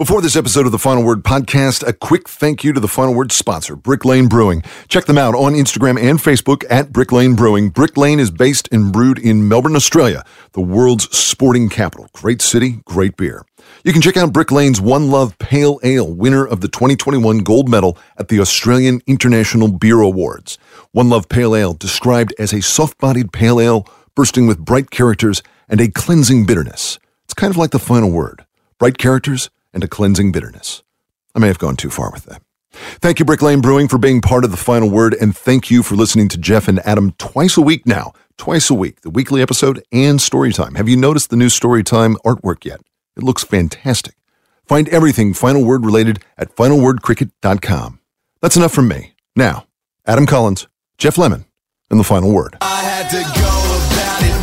Before this episode of the Final Word podcast, a quick thank you to the Final Word sponsor, Brick Lane Brewing. Check them out on Instagram and Facebook at Brick Lane Brewing. Brick Lane is based and brewed in Melbourne, Australia, the world's sporting capital. Great city, great beer. You can check out Brick Lane's One Love Pale Ale, winner of the 2021 gold medal at the Australian International Beer Awards. One Love Pale Ale, described as a soft-bodied pale ale bursting with bright characters and a cleansing bitterness. It's kind of like the Final Word. Bright characters and a cleansing bitterness. I may have gone too far with that. Thank you, Brick Lane Brewing, for being part of the Final Word, and thank you for listening to Jeff and Adam twice a week now. Twice a week, the weekly episode and Storytime. Have you noticed the new Storytime artwork yet? It looks fantastic. Find everything Final Word related at finalwordcricket.com. That's enough from me. Now, Adam Collins, Jeff Lemon, and the Final Word. I had to go about it.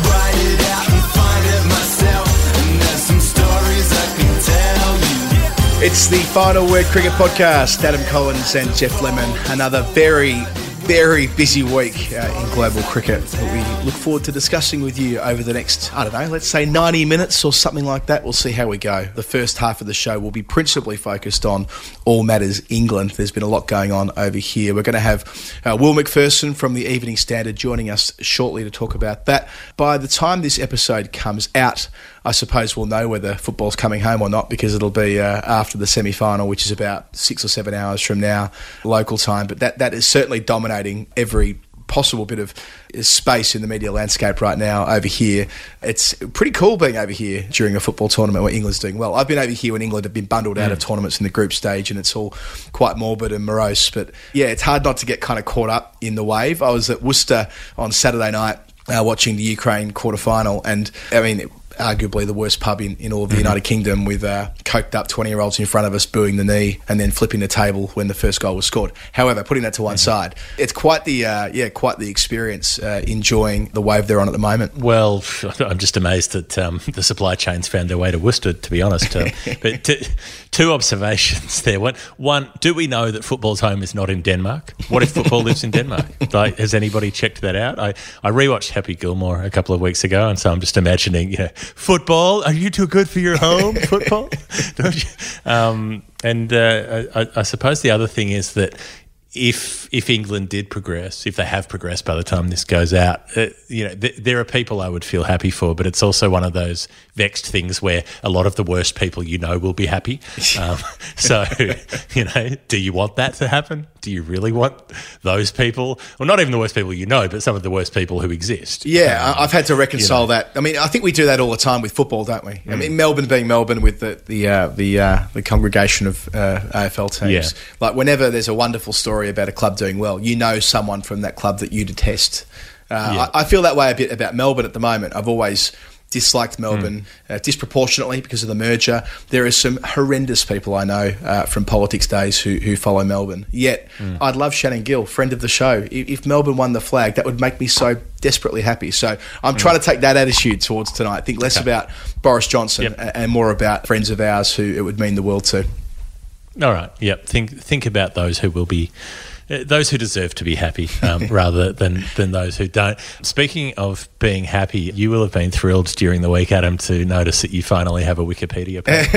It's the Final Word Cricket Podcast. Adam Collins and Jeff Lemon. Another very, very busy week in global cricket that we look forward to discussing with you over the next, I don't know, let's say 90 minutes or something like that. We'll see how we go. The first half of the show will be principally focused on all matters England. There's been a lot going on over here. We're going to have Will Macpherson from the Evening Standard joining us shortly to talk about that. By the time this episode comes out, I suppose we'll know whether football's coming home or not, because it'll be after the semi-final, which is about 6 or 7 hours from now, local time. But that is certainly dominating every possible bit of space in the media landscape right now over here. It's pretty cool being over here during a football tournament where England's doing well. I've been over here when England have been bundled out of tournaments in the group stage, and it's all quite morbid and morose. But yeah, it's hard not to get kind of caught up in the wave. I was at Worcester on Saturday night watching the Ukraine quarterfinal, and I mean, arguably the worst pub in all of the United Kingdom, with coked up 20-year-olds in front of us booing the knee and then flipping the table when the first goal was scored. However, putting that to one side, it's quite the experience, enjoying the wave they're on at the moment. Well, I'm just amazed that the supply chains found their way to Worcester, to be honest. But two observations there. One, do we know that football's home is not in Denmark? What if football lives in Denmark? Like, has anybody checked that out? I rewatched Happy Gilmore a couple of weeks ago, and so I'm just imagining, you know, football, are you too good for your home, football? Don't you? And I suppose the other thing is that if England did progress, if they have progressed by the time this goes out, there are people I would feel happy for, but it's also one of those vexed things where a lot of the worst people you know will be happy. So, you know, do you want that to happen? Do you really want those people? Well, not even the worst people you know, but some of the worst people who exist. Yeah, I've had to reconcile that. I mean, I think we do that all the time with football, don't we? I mean, Melbourne being Melbourne, with the congregation of AFL teams. Yeah. Like, whenever there's a wonderful story about a club doing well, you know someone from that club that you detest. I feel that way a bit about Melbourne at the moment. I've always disliked Melbourne disproportionately because of the merger. There are some horrendous people I know from politics days who follow Melbourne. Yet, I'd love Shannon Gill, friend of the show. If Melbourne won the flag, that would make me so desperately happy. So I'm trying to take that attitude towards tonight. Think less about Boris Johnson and more about friends of ours who it would mean the world to. All right, yep. Think about those who will be, those who deserve to be happy, rather than those who don't. Speaking of being happy, you will have been thrilled during the week, Adam, to notice that you finally have a Wikipedia page.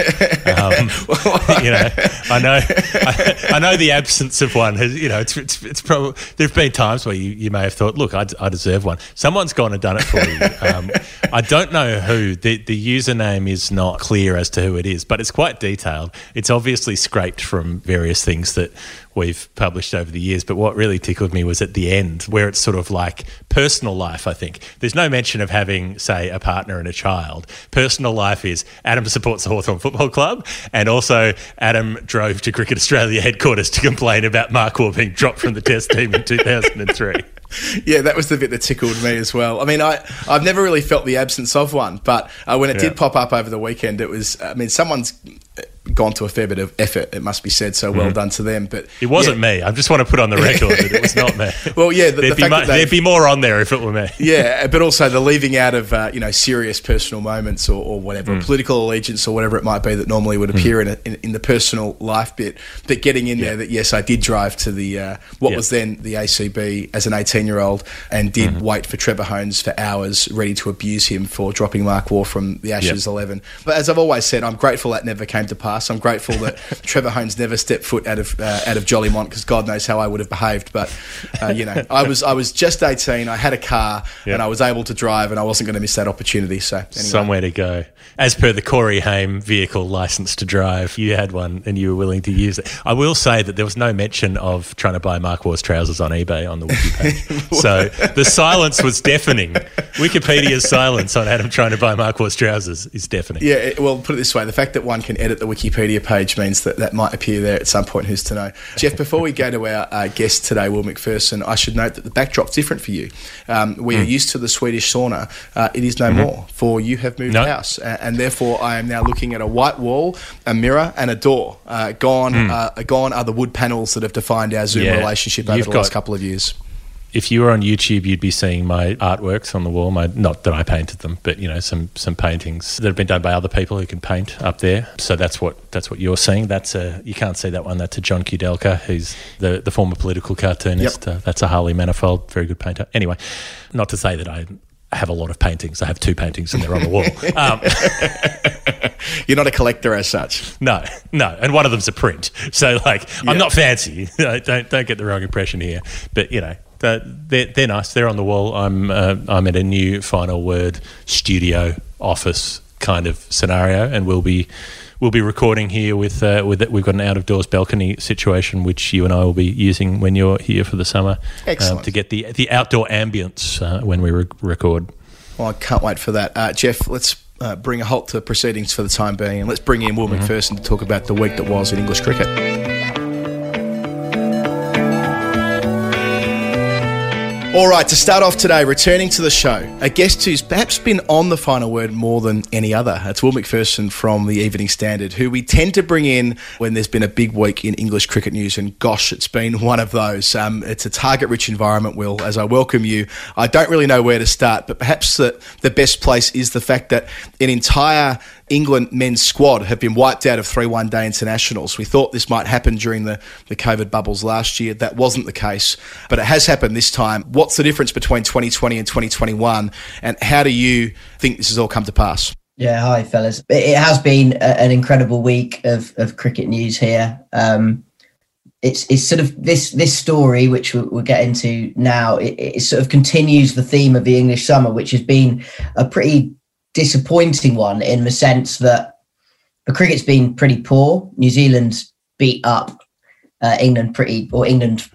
I know the absence of one has, you know, it's probably, there've been times where you may have thought, look, I deserve one. Someone's gone and done it for you. I don't know who. The username is not clear as to who it is, but it's quite detailed. It's obviously scraped from various things that we've published over the years, but what really tickled me was at the end, where it's sort of like personal life, I think. There's no mention of having, say, a partner and a child. Personal life is Adam supports the Hawthorn Football Club, and also Adam drove to Cricket Australia headquarters to complain about Mark Waugh being dropped from the Test team in 2003. Yeah, that was the bit that tickled me as well. I mean, I've never really felt the absence of one, but when it did pop up over the weekend, it was, I mean, someone's gone to a fair bit of effort, it must be said, so well done to them. But it wasn't me. I just want to put on the record that it was not me. Well, yeah, there'd be more on there if it were me. Yeah, but also the leaving out of serious personal moments or whatever, political allegiance or whatever it might be that normally would appear in the personal life bit, but getting in there that, yes, I did drive to the what was then the ACB as an 18-year-old, and did wait for Trevor Holmes for hours, ready to abuse him for dropping Mark Waugh from the Ashes 11. But as I've always said, I'm grateful that never came to pass. past. I'm grateful that Trevor Holmes never stepped foot out of Jollymont, because God knows how I would have behaved. But I was just 18. I had a car, yep, and I was able to drive, and I wasn't going to miss that opportunity. So anyway, somewhere to go. As per the Corey Haim vehicle licence to drive, you had one and you were willing to use it. I will say that there was no mention of trying to buy Mark Waugh's trousers on eBay on the wiki page. So the silence was deafening. Wikipedia's silence on Adam trying to buy Mark Waugh's trousers is deafening. Yeah, well, put it this way. The fact that one can edit the Wikipedia page means that might appear there at some point, who's to know. Jeff, before we go to our guest today, Will Macpherson, I should note that the backdrop's different for you. We are used to the Swedish sauna. It is no more, for you have moved house. And therefore, I am now looking at a white wall, a mirror and a door. Gone are the wood panels that have defined our Zoom relationship over the last couple of years. If you were on YouTube, you'd be seeing my artworks on the wall. Not that I painted them, but some paintings that have been done by other people who can paint up there. So that's what you're seeing. That's you can't see that one. That's a John Kudelka, who's the former political cartoonist. Yep. That's a Harley Manifold, very good painter. Anyway, not to say that I have a lot of paintings. I have two paintings and they're on the wall. You're not a collector as such. No. And one of them's a print. So I'm not fancy. Don't get the wrong impression here. But they're nice. They're on the wall. I'm at a new Final Word studio office kind of scenario, and we'll be recording here with it. We've got an out of doors balcony situation, which you and I will be using when you're here for the summer. Excellent. To get the outdoor ambience when we record. Well, I can't wait for that, Jeff. Let's bring a halt to proceedings for the time being, and let's bring in Will Macpherson to talk about the week that was in English cricket. All right, to start off today, returning to the show, a guest who's perhaps been on the Final Word more than any other. It's Will Macpherson from the Evening Standard, who we tend to bring in when there's been a big week in English cricket news, and gosh, it's been one of those. It's a target-rich environment, Will, as I welcome you. I don't really know where to start, but perhaps the best place is the fact that an entire England men's squad have been wiped out of 3 one-day internationals. We thought this might happen during the COVID bubbles last year. That wasn't the case, but it has happened this time. What's the difference between 2020 and 2021, and how do you think this has all come to pass? Yeah, hi, fellas. It has been an incredible week of cricket news here. It's sort of this story, which we'll get into now, it sort of continues the theme of the English summer, which has been a pretty disappointing one in the sense that the cricket's been pretty poor. New Zealand beat up England twos,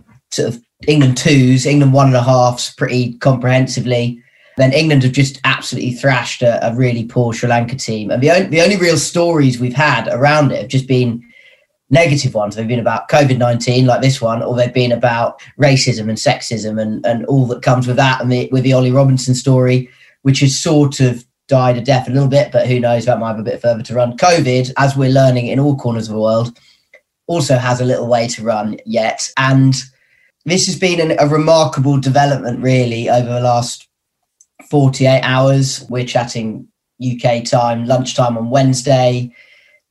England 1.5s pretty comprehensively. Then England have just absolutely thrashed a really poor Sri Lanka team. And the only real stories we've had around it have just been negative ones. They've been about COVID-19 like this one, or they've been about racism and sexism and all that comes with that, and with the Ollie Robinson story, which has sort of died a death a little bit, but who knows, that might have a bit further to run. COVID, as we're learning in all corners of the world, also has a little way to run yet. And this has been a remarkable development, really, over the last 48 hours. We're chatting UK time, lunchtime on Wednesday.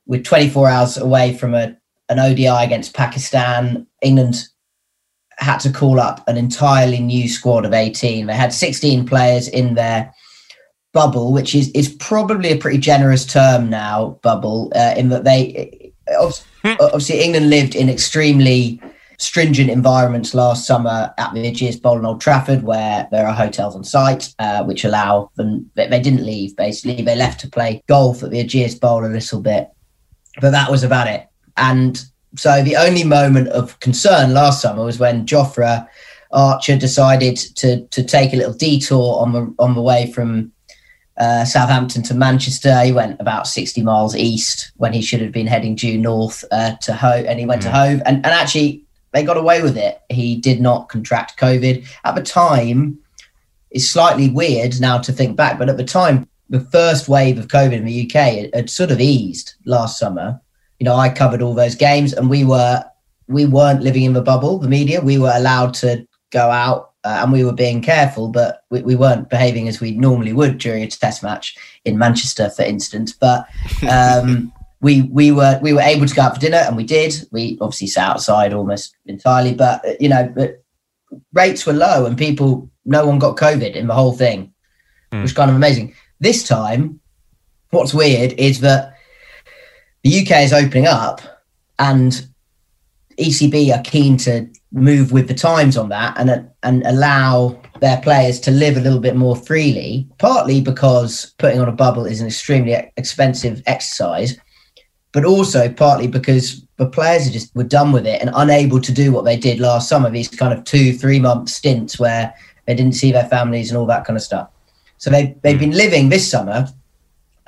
We're 24 hours away from an ODI against Pakistan. England had to call up an entirely new squad of 18. They had 16 players in their bubble, which is probably a pretty generous term now, bubble, in that they obviously England lived in extremely stringent environments last summer at the Ageas Bowl in Old Trafford, where there are hotels on site, which allow them. They didn't leave, basically. They left to play golf at the Ageas Bowl a little bit, but that was about it. And so the only moment of concern last summer was when Jofra Archer decided to take a little detour on the way from Southampton to Manchester. He went about 60 miles east when he should have been heading due north to Hove, and he went to Hove. And actually, they got away with it. He did not contract COVID. At the time, it's slightly weird now to think back, but at the time, the first wave of COVID in the UK had sort of eased last summer. I covered all those games, and we weren't living in the bubble, the media. We were allowed to go out, and we were being careful, but we weren't behaving as we normally would during a test match in Manchester, for instance. But We were able to go out for dinner, and we did. We obviously sat outside almost entirely, but but rates were low, and no one got COVID in the whole thing, which is kind of amazing. This time, what's weird is that the UK is opening up and ECB are keen to move with the times on that and allow their players to live a little bit more freely, partly because putting on a bubble is an extremely expensive exercise, but also partly because the players were done with it and unable to do what they did last summer, these kind of 2-3 month stints where they didn't see their families and all that kind of stuff. So they've been living this summer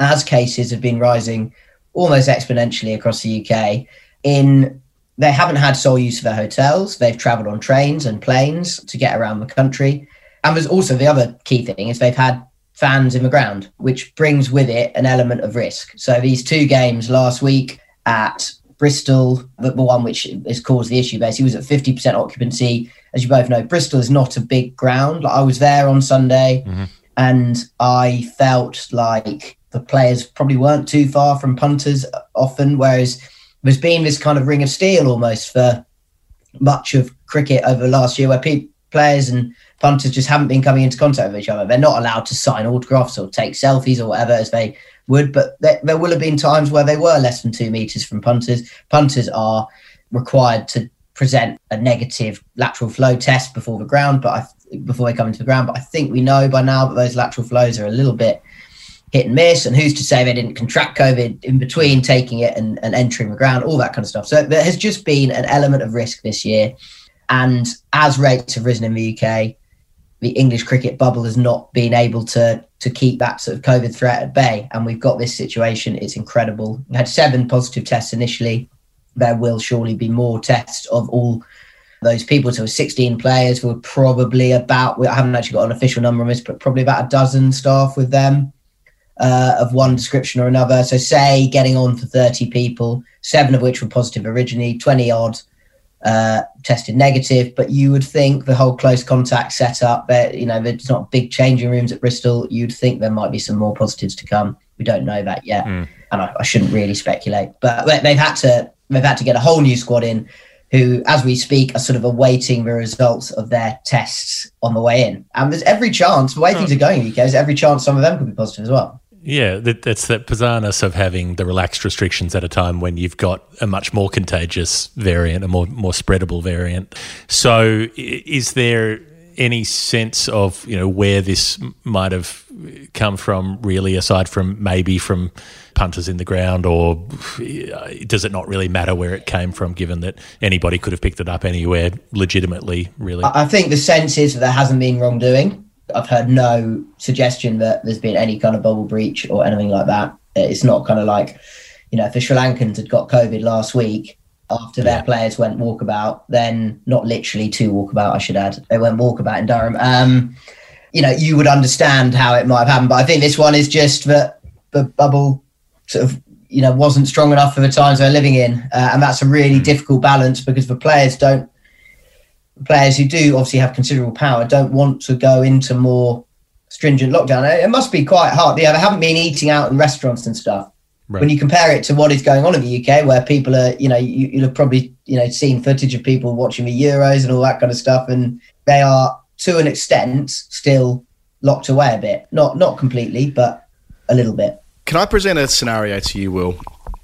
as cases have been rising almost exponentially across the UK. They haven't had sole use of their hotels. They've travelled on trains and planes to get around the country. And there's also the other key thing is they've had fans in the ground, which brings with it an element of risk. So these two games last week at Bristol, the one which has caused the issue basically was at 50% occupancy. As you both know, Bristol is not a big ground. I was there on Sunday and I felt like the players probably weren't too far from punters often, whereas there's been this kind of ring of steel almost for much of cricket over the last year where players and punters just haven't been coming into contact with each other. They're not allowed to sign autographs or take selfies or whatever as they would, but there will have been times where they were less than 2 metres from punters. Punters are required to present a negative lateral flow test before they come into the ground. But I think we know by now that those lateral flows are a little bit hit and miss, and who's to say they didn't contract COVID in between taking it and entering the ground, all that kind of stuff. So there has just been an element of risk this year. And as rates have risen in the UK, the English cricket bubble has not been able to keep that sort of COVID threat at bay. And we've got this situation. It's incredible. We had 7 positive tests initially. There will surely be more tests of all those people. So 16 players were probably about, I haven't actually got an official number on this, but probably about a dozen staff with them. Of one description or another. So say getting on for 30 people, 7 of which were positive originally, 20 odd tested negative. But you would think the whole close contact setup, there's not big changing rooms at Bristol. You'd think there might be some more positives to come. We don't know that yet. And I shouldn't really speculate. But they've had to get a whole new squad in who, as we speak, are sort of awaiting the results of their tests on the way in. And there's every chance, the way things are going in the UK, there's every chance some of them could be positive as well. Yeah, that's that bizarreness of having the relaxed restrictions at a time when you've got a much more contagious variant, a more spreadable variant. So is there any sense of, where this might have come from really, aside from maybe from punters in the ground, or does it not really matter where it came from given that anybody could have picked it up anywhere legitimately, really? I think the sense is that there hasn't been wrongdoing. I've heard no suggestion that there's been any kind of bubble breach or anything like that. It's not kind of like, if the Sri Lankans had got COVID last week after their players went walkabout, then not literally to walkabout, I should add. They went walkabout in Durham. You would understand how it might have happened. But I think this one is just that the bubble sort of, wasn't strong enough for the times they're living in. And that's a really difficult balance because the players who do obviously have considerable power don't want to go into more stringent lockdown. It must be quite hard. They haven't been eating out in restaurants and stuff. Right. When you compare it to what is going on in the UK, where people are, you'll have probably, seen footage of people watching the Euros and all that kind of stuff. And they are, to an extent, still locked away a bit. Not completely, but a little bit. Can I present a scenario to you, Will,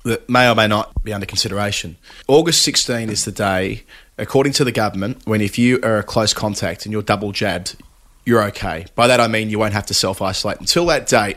that may or may not be under consideration? August 16 is the day, according to the government, when if you are a close contact and you're double jabbed, you're okay. By that I mean you won't have to self-isolate until that date.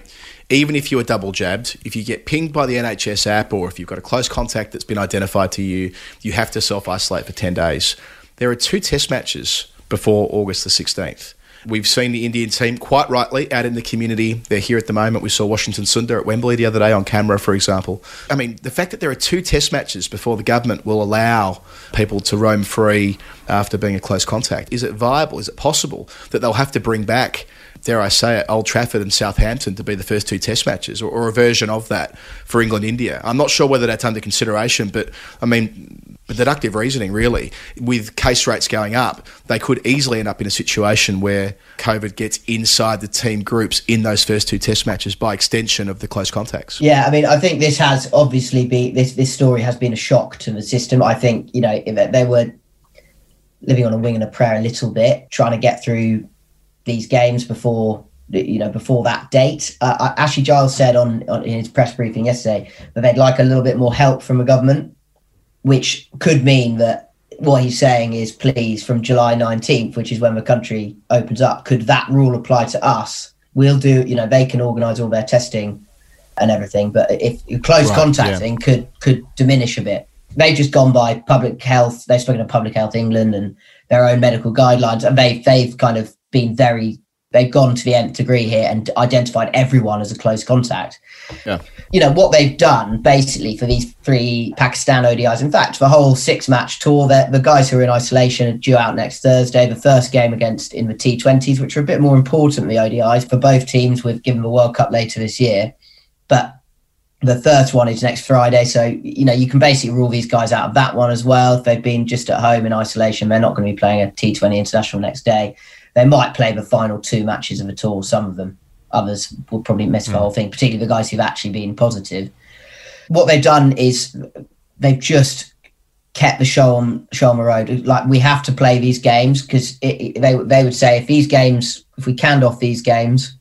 Even if you are double jabbed, if you get pinged by the NHS app or if you've got a close contact that's been identified to you, you have to self-isolate for 10 days. There are 2 test matches before August the 16th. We've seen the Indian team quite rightly out in the community. They're here at the moment. We saw Washington Sundar at Wembley the other day on camera, for example. I mean, the fact that there are 2 test matches before the government will allow people to roam free after being a close contact, is it viable? Is it possible that they'll have to bring back, dare I say it, Old Trafford and Southampton to be the first 2 test matches or a version of that for England-India? I'm not sure whether that's under consideration, but I mean, deductive reasoning, really. With case rates going up, they could easily end up in a situation where COVID gets inside the team groups in those first 2 test matches by extension of the close contacts. Yeah, I mean, I think this has obviously been, this story has been a shock to the system. I think, if they were living on a wing and a prayer a little bit, trying to get through these games before you know, before that date. Ashley Giles said in his press briefing yesterday that they'd like a little bit more help from the government, which could mean that what he's saying is, please, from July 19th, which is when the country opens up, could that rule apply to us? We'll do, you know, they can organise all their testing and everything, but if close contacting could diminish a bit. They've just gone by public health. They've spoken of Public Health England and their own medical guidelines, and they've kind of been very, they've gone to the nth degree here and identified everyone as a close contact. Yeah. You know, what they've done basically for these three Pakistan ODIs, in fact, the whole 6-match tour, the guys who are in isolation are due out next Thursday, the first game against in the T20s, which are a bit more important than the ODIs for both teams. We've given the World Cup later this year, but the third one is next Friday. So, you know, you can basically rule these guys out of that one as well. If they've been just at home in isolation, they're not going to be playing a T20 international next day. They might play the final 2 matches of a tour, some of them. Others will probably miss the whole thing, particularly the guys who've actually been positive. What they've done is they've just kept the show on the road. Like, we have to play these games, because they would say if these games, if we canned off these games,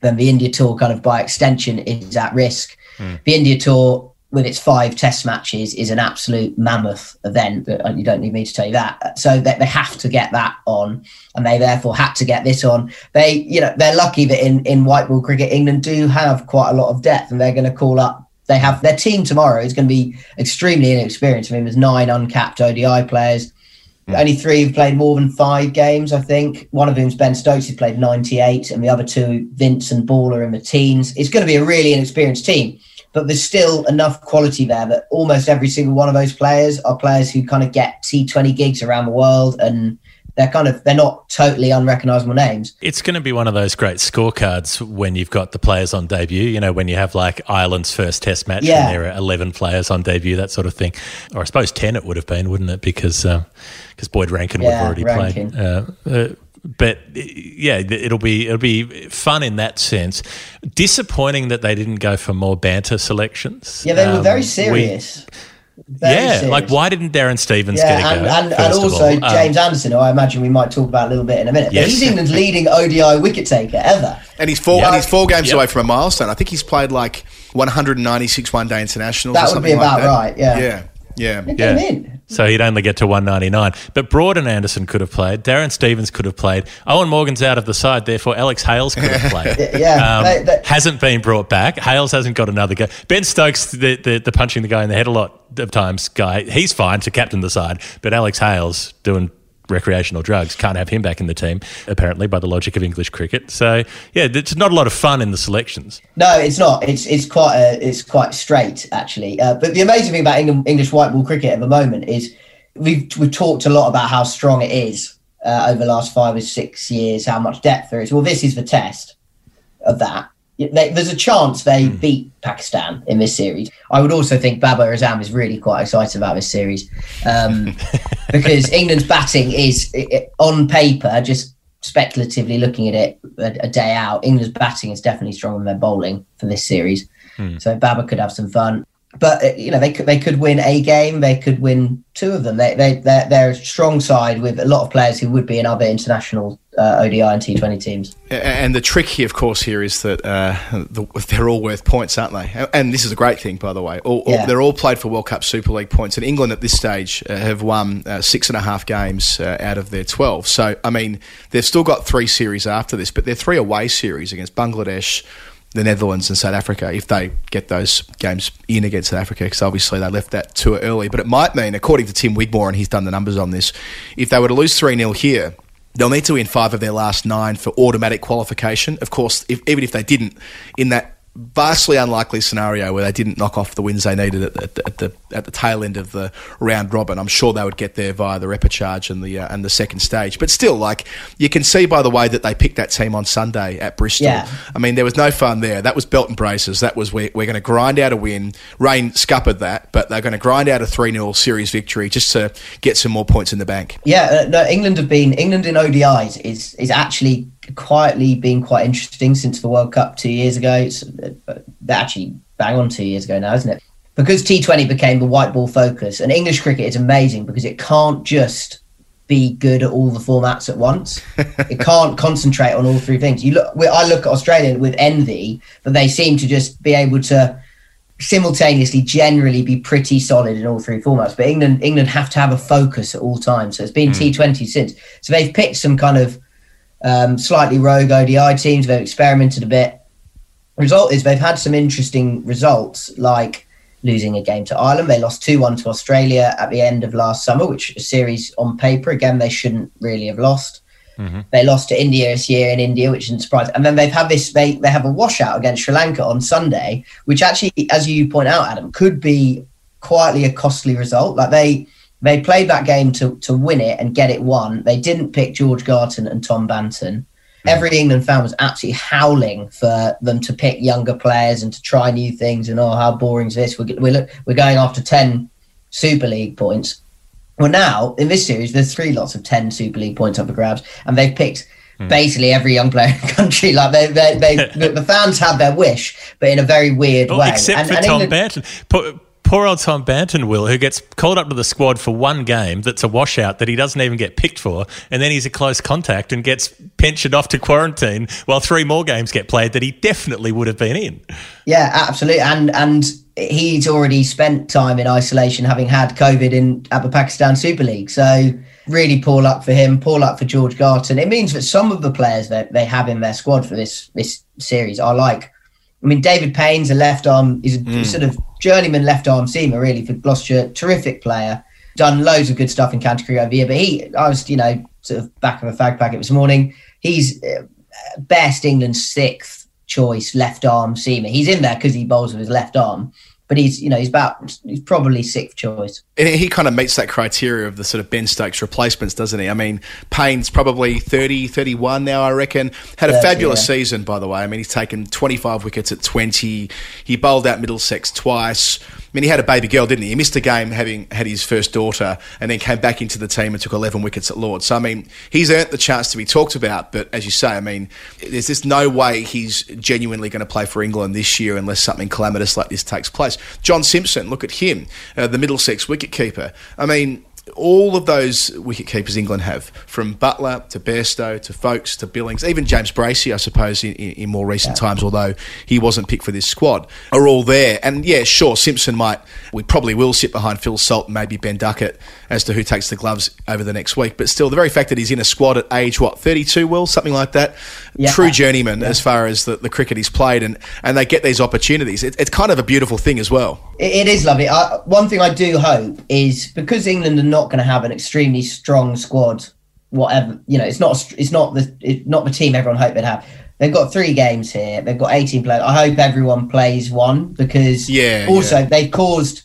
then the India tour kind of by extension is at risk. The India tour, with its 5 test matches, is an absolute mammoth event. You don't need me to tell you that. So they have to get that on, and they therefore had to get this on. They, you know, they're lucky that in white ball cricket, England do have quite a lot of depth, and they're going to call up. They have their team tomorrow is going to be extremely inexperienced. I mean, there's 9 uncapped ODI players. Only 3 have played more than 5 games, I think. One of whom's Ben Stokes, who played 98, and the other 2, Vince and Ball, are in the teens. It's going to be a really inexperienced team, but there's still enough quality there that almost every single one of those players are players who kind of get T20 gigs around the world, and they're not totally unrecognisable names. It's going to be one of those great scorecards when you've got the players on debut, you know, when you have like Ireland's first test match and there are 11 players on debut, that sort of thing. Or I suppose 10 it would have been, wouldn't it? Because Boyd Rankin would have already played. But yeah, it'll be fun in that sense. Disappointing that they didn't go for more banter selections. Yeah, they were very serious. Serious. Like, why didn't Darren Stevens get a go? And also James Anderson, who I imagine we might talk about a little bit in a minute. Yes. But he's England's leading ODI wicket taker ever. And he's four games away from a milestone. I think he's played like 196 one-day internationals. That would be about right, Yeah. So he'd only get to 199. But Broad and Anderson could have played. Darren Stevens could have played. Owen Morgan's out of the side, therefore Alex Hales could have played. Hasn't been brought back. Hales hasn't got another go. Ben Stokes, the punching the guy in the head a lot of times guy, he's fine to captain the side, but Alex Hales doing recreational drugs, can't have him back in the team, apparently, by the logic of English cricket. So yeah, it's not a lot of fun in the selections. No, it's not. It's quite straight, actually. But the amazing thing about English white ball cricket at the moment is we've talked a lot about how strong it is over the last 5 or 6 years, how much depth there is. Well, this is the test of that. There's a chance they beat Pakistan in this series. I would also think Babar Azam is really quite excited about this series because England's batting is, on paper, just speculatively looking at it a day out, England's batting is definitely stronger than their bowling for this series. So Babar could have some fun. But, you know, they could win a game. They could win 2 of them. They're a strong side with a lot of players who would be in other international ODI and T20 teams. And the trick here, of course, is that they're all worth points, aren't they? And this is a great thing, by the way. They're all played for World Cup Super League points. And England at this stage have won 6.5 games out of their 12. So, I mean, they've still got 3 series after this, but they're 3 away series against Bangladesh, the Netherlands and South Africa, if they get those games in against South Africa, because obviously they left that tour early. But it might mean, according to Tim Wigmore, and he's done the numbers on this, if they were to lose 3-0 here, they'll need to win 5 of their last 9 for automatic qualification. Of course, even if they didn't, in that vastly unlikely scenario where they didn't knock off the wins they needed at the tail end of the round robin, I'm sure they would get there via the repechage and the second stage. But still, like, you can see by the way that they picked that team on Sunday at Bristol. Yeah. I mean, there was no fun there. That was belt and braces. That was we're going to grind out a win. Rain scuppered that, but they're going to grind out a 3-0 series victory just to get some more points in the bank. Yeah, England in ODIs is actually quietly been quite interesting since the World Cup 2 years ago. It's actually bang on 2 years ago now, isn't it? Because T20 became the white ball focus, and English cricket is amazing because it can't just be good at all the formats at once. It can't concentrate on all three things. You look, I look at Australia with envy, but they seem to just be able to simultaneously generally be pretty solid in all three formats. But England have to have a focus at all times. So it's been T20 since. So they've picked some kind of slightly rogue ODI teams. They've experimented a bit. The result is they've had some interesting results, like losing a game to Ireland. They lost 2-1 to Australia at the end of last summer, which is a series on paper, again, they shouldn't really have lost. Mm-hmm. They lost to India this year in India, which isn't surprising. And then they've had this, they have a washout against Sri Lanka on Sunday, which actually, as you point out, Adam, could be quietly a costly result. Like they played that game to win it and get it won. They didn't pick George Garton and Tom Banton. Every England fan was absolutely howling for them to pick younger players and to try new things. And, oh, how boring is this? We're going after 10 Super League points. Well, now, in this series, there's three lots of 10 Super League points up for grabs. And they've picked basically every young player in the country. Like they the fans had their wish, but in a very weird way. Except for Tom Banton. Poor old Tom Banton, Will, who gets called up to the squad for one game that's a washout that he doesn't even get picked for, and then he's a close contact and gets pensioned off to quarantine while three more games get played that he definitely would have been in. Yeah, absolutely. And he's already spent time in isolation having had COVID at the Pakistan Super League. So really poor luck for him, poor luck for George Garton. It means that some of the players that they have in their squad for this series are like, I mean, David Payne's a left arm, he's a sort of journeyman left arm seamer, really, for Gloucestershire. Terrific player, done loads of good stuff in Canterbury over here. But I was, sort of back of a fag packet this morning. He's best England's sixth choice left arm seamer. He's in there because he bowls with his left arm. But he's probably sixth choice. And he kind of meets that criteria of the sort of Ben Stokes replacements, doesn't he? I mean, Payne's probably 30, 31 now, I reckon. Had a fabulous season, by the way. I mean, he's taken 25 wickets at 20. He bowled out Middlesex twice. I mean, he had a baby girl, didn't he? He missed a game having had his first daughter and then came back into the team and took 11 wickets at Lord's. So, I mean, he's earned the chance to be talked about. But as you say, I mean, there's just no way he's genuinely going to play for England this year unless something calamitous like this takes place. John Simpson, look at him, the Middlesex wicketkeeper. I mean, all of those wicketkeepers England have, from Butler to Bairstow to Folkes to Billings, even James Bracey, I suppose, in more recent times, although he wasn't picked for this squad, are all there. And yeah, sure, Simpson we probably will sit behind Phil Salt and maybe Ben Duckett as to who takes the gloves over the next week. But still, the very fact that he's in a squad at age, 32, Will, something like that, true journeyman as far as the cricket he's played, and they get these opportunities. It's kind of a beautiful thing as well. It is lovely. One thing I do hope is, because England are not going to have an extremely strong squad, whatever, it's not the team everyone hoped they'd have. They've got three games here. They've got 18 players. I hope everyone plays one, because they've caused,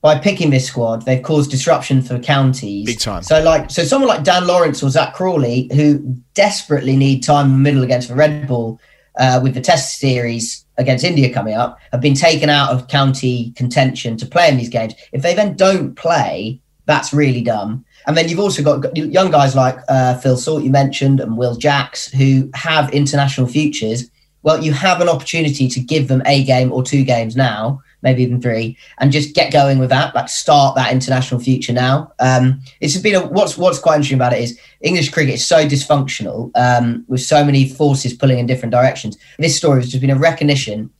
by picking this squad, they've caused disruption for counties. Big time. So someone like Dan Lawrence or Zach Crawley, who desperately need time in the middle against the Red Bull, with the test series against India coming up, have been taken out of county contention to play in these games. If they then don't play, that's really dumb. And then you've also got young guys like Phil Salt, you mentioned, and Will Jacks, who have international futures. Well, you have an opportunity to give them a game or two games now, maybe even three, and just get going with that, like start that international future now. It's been what's quite interesting about it is English cricket is so dysfunctional, with so many forces pulling in different directions. This story has just been a recognition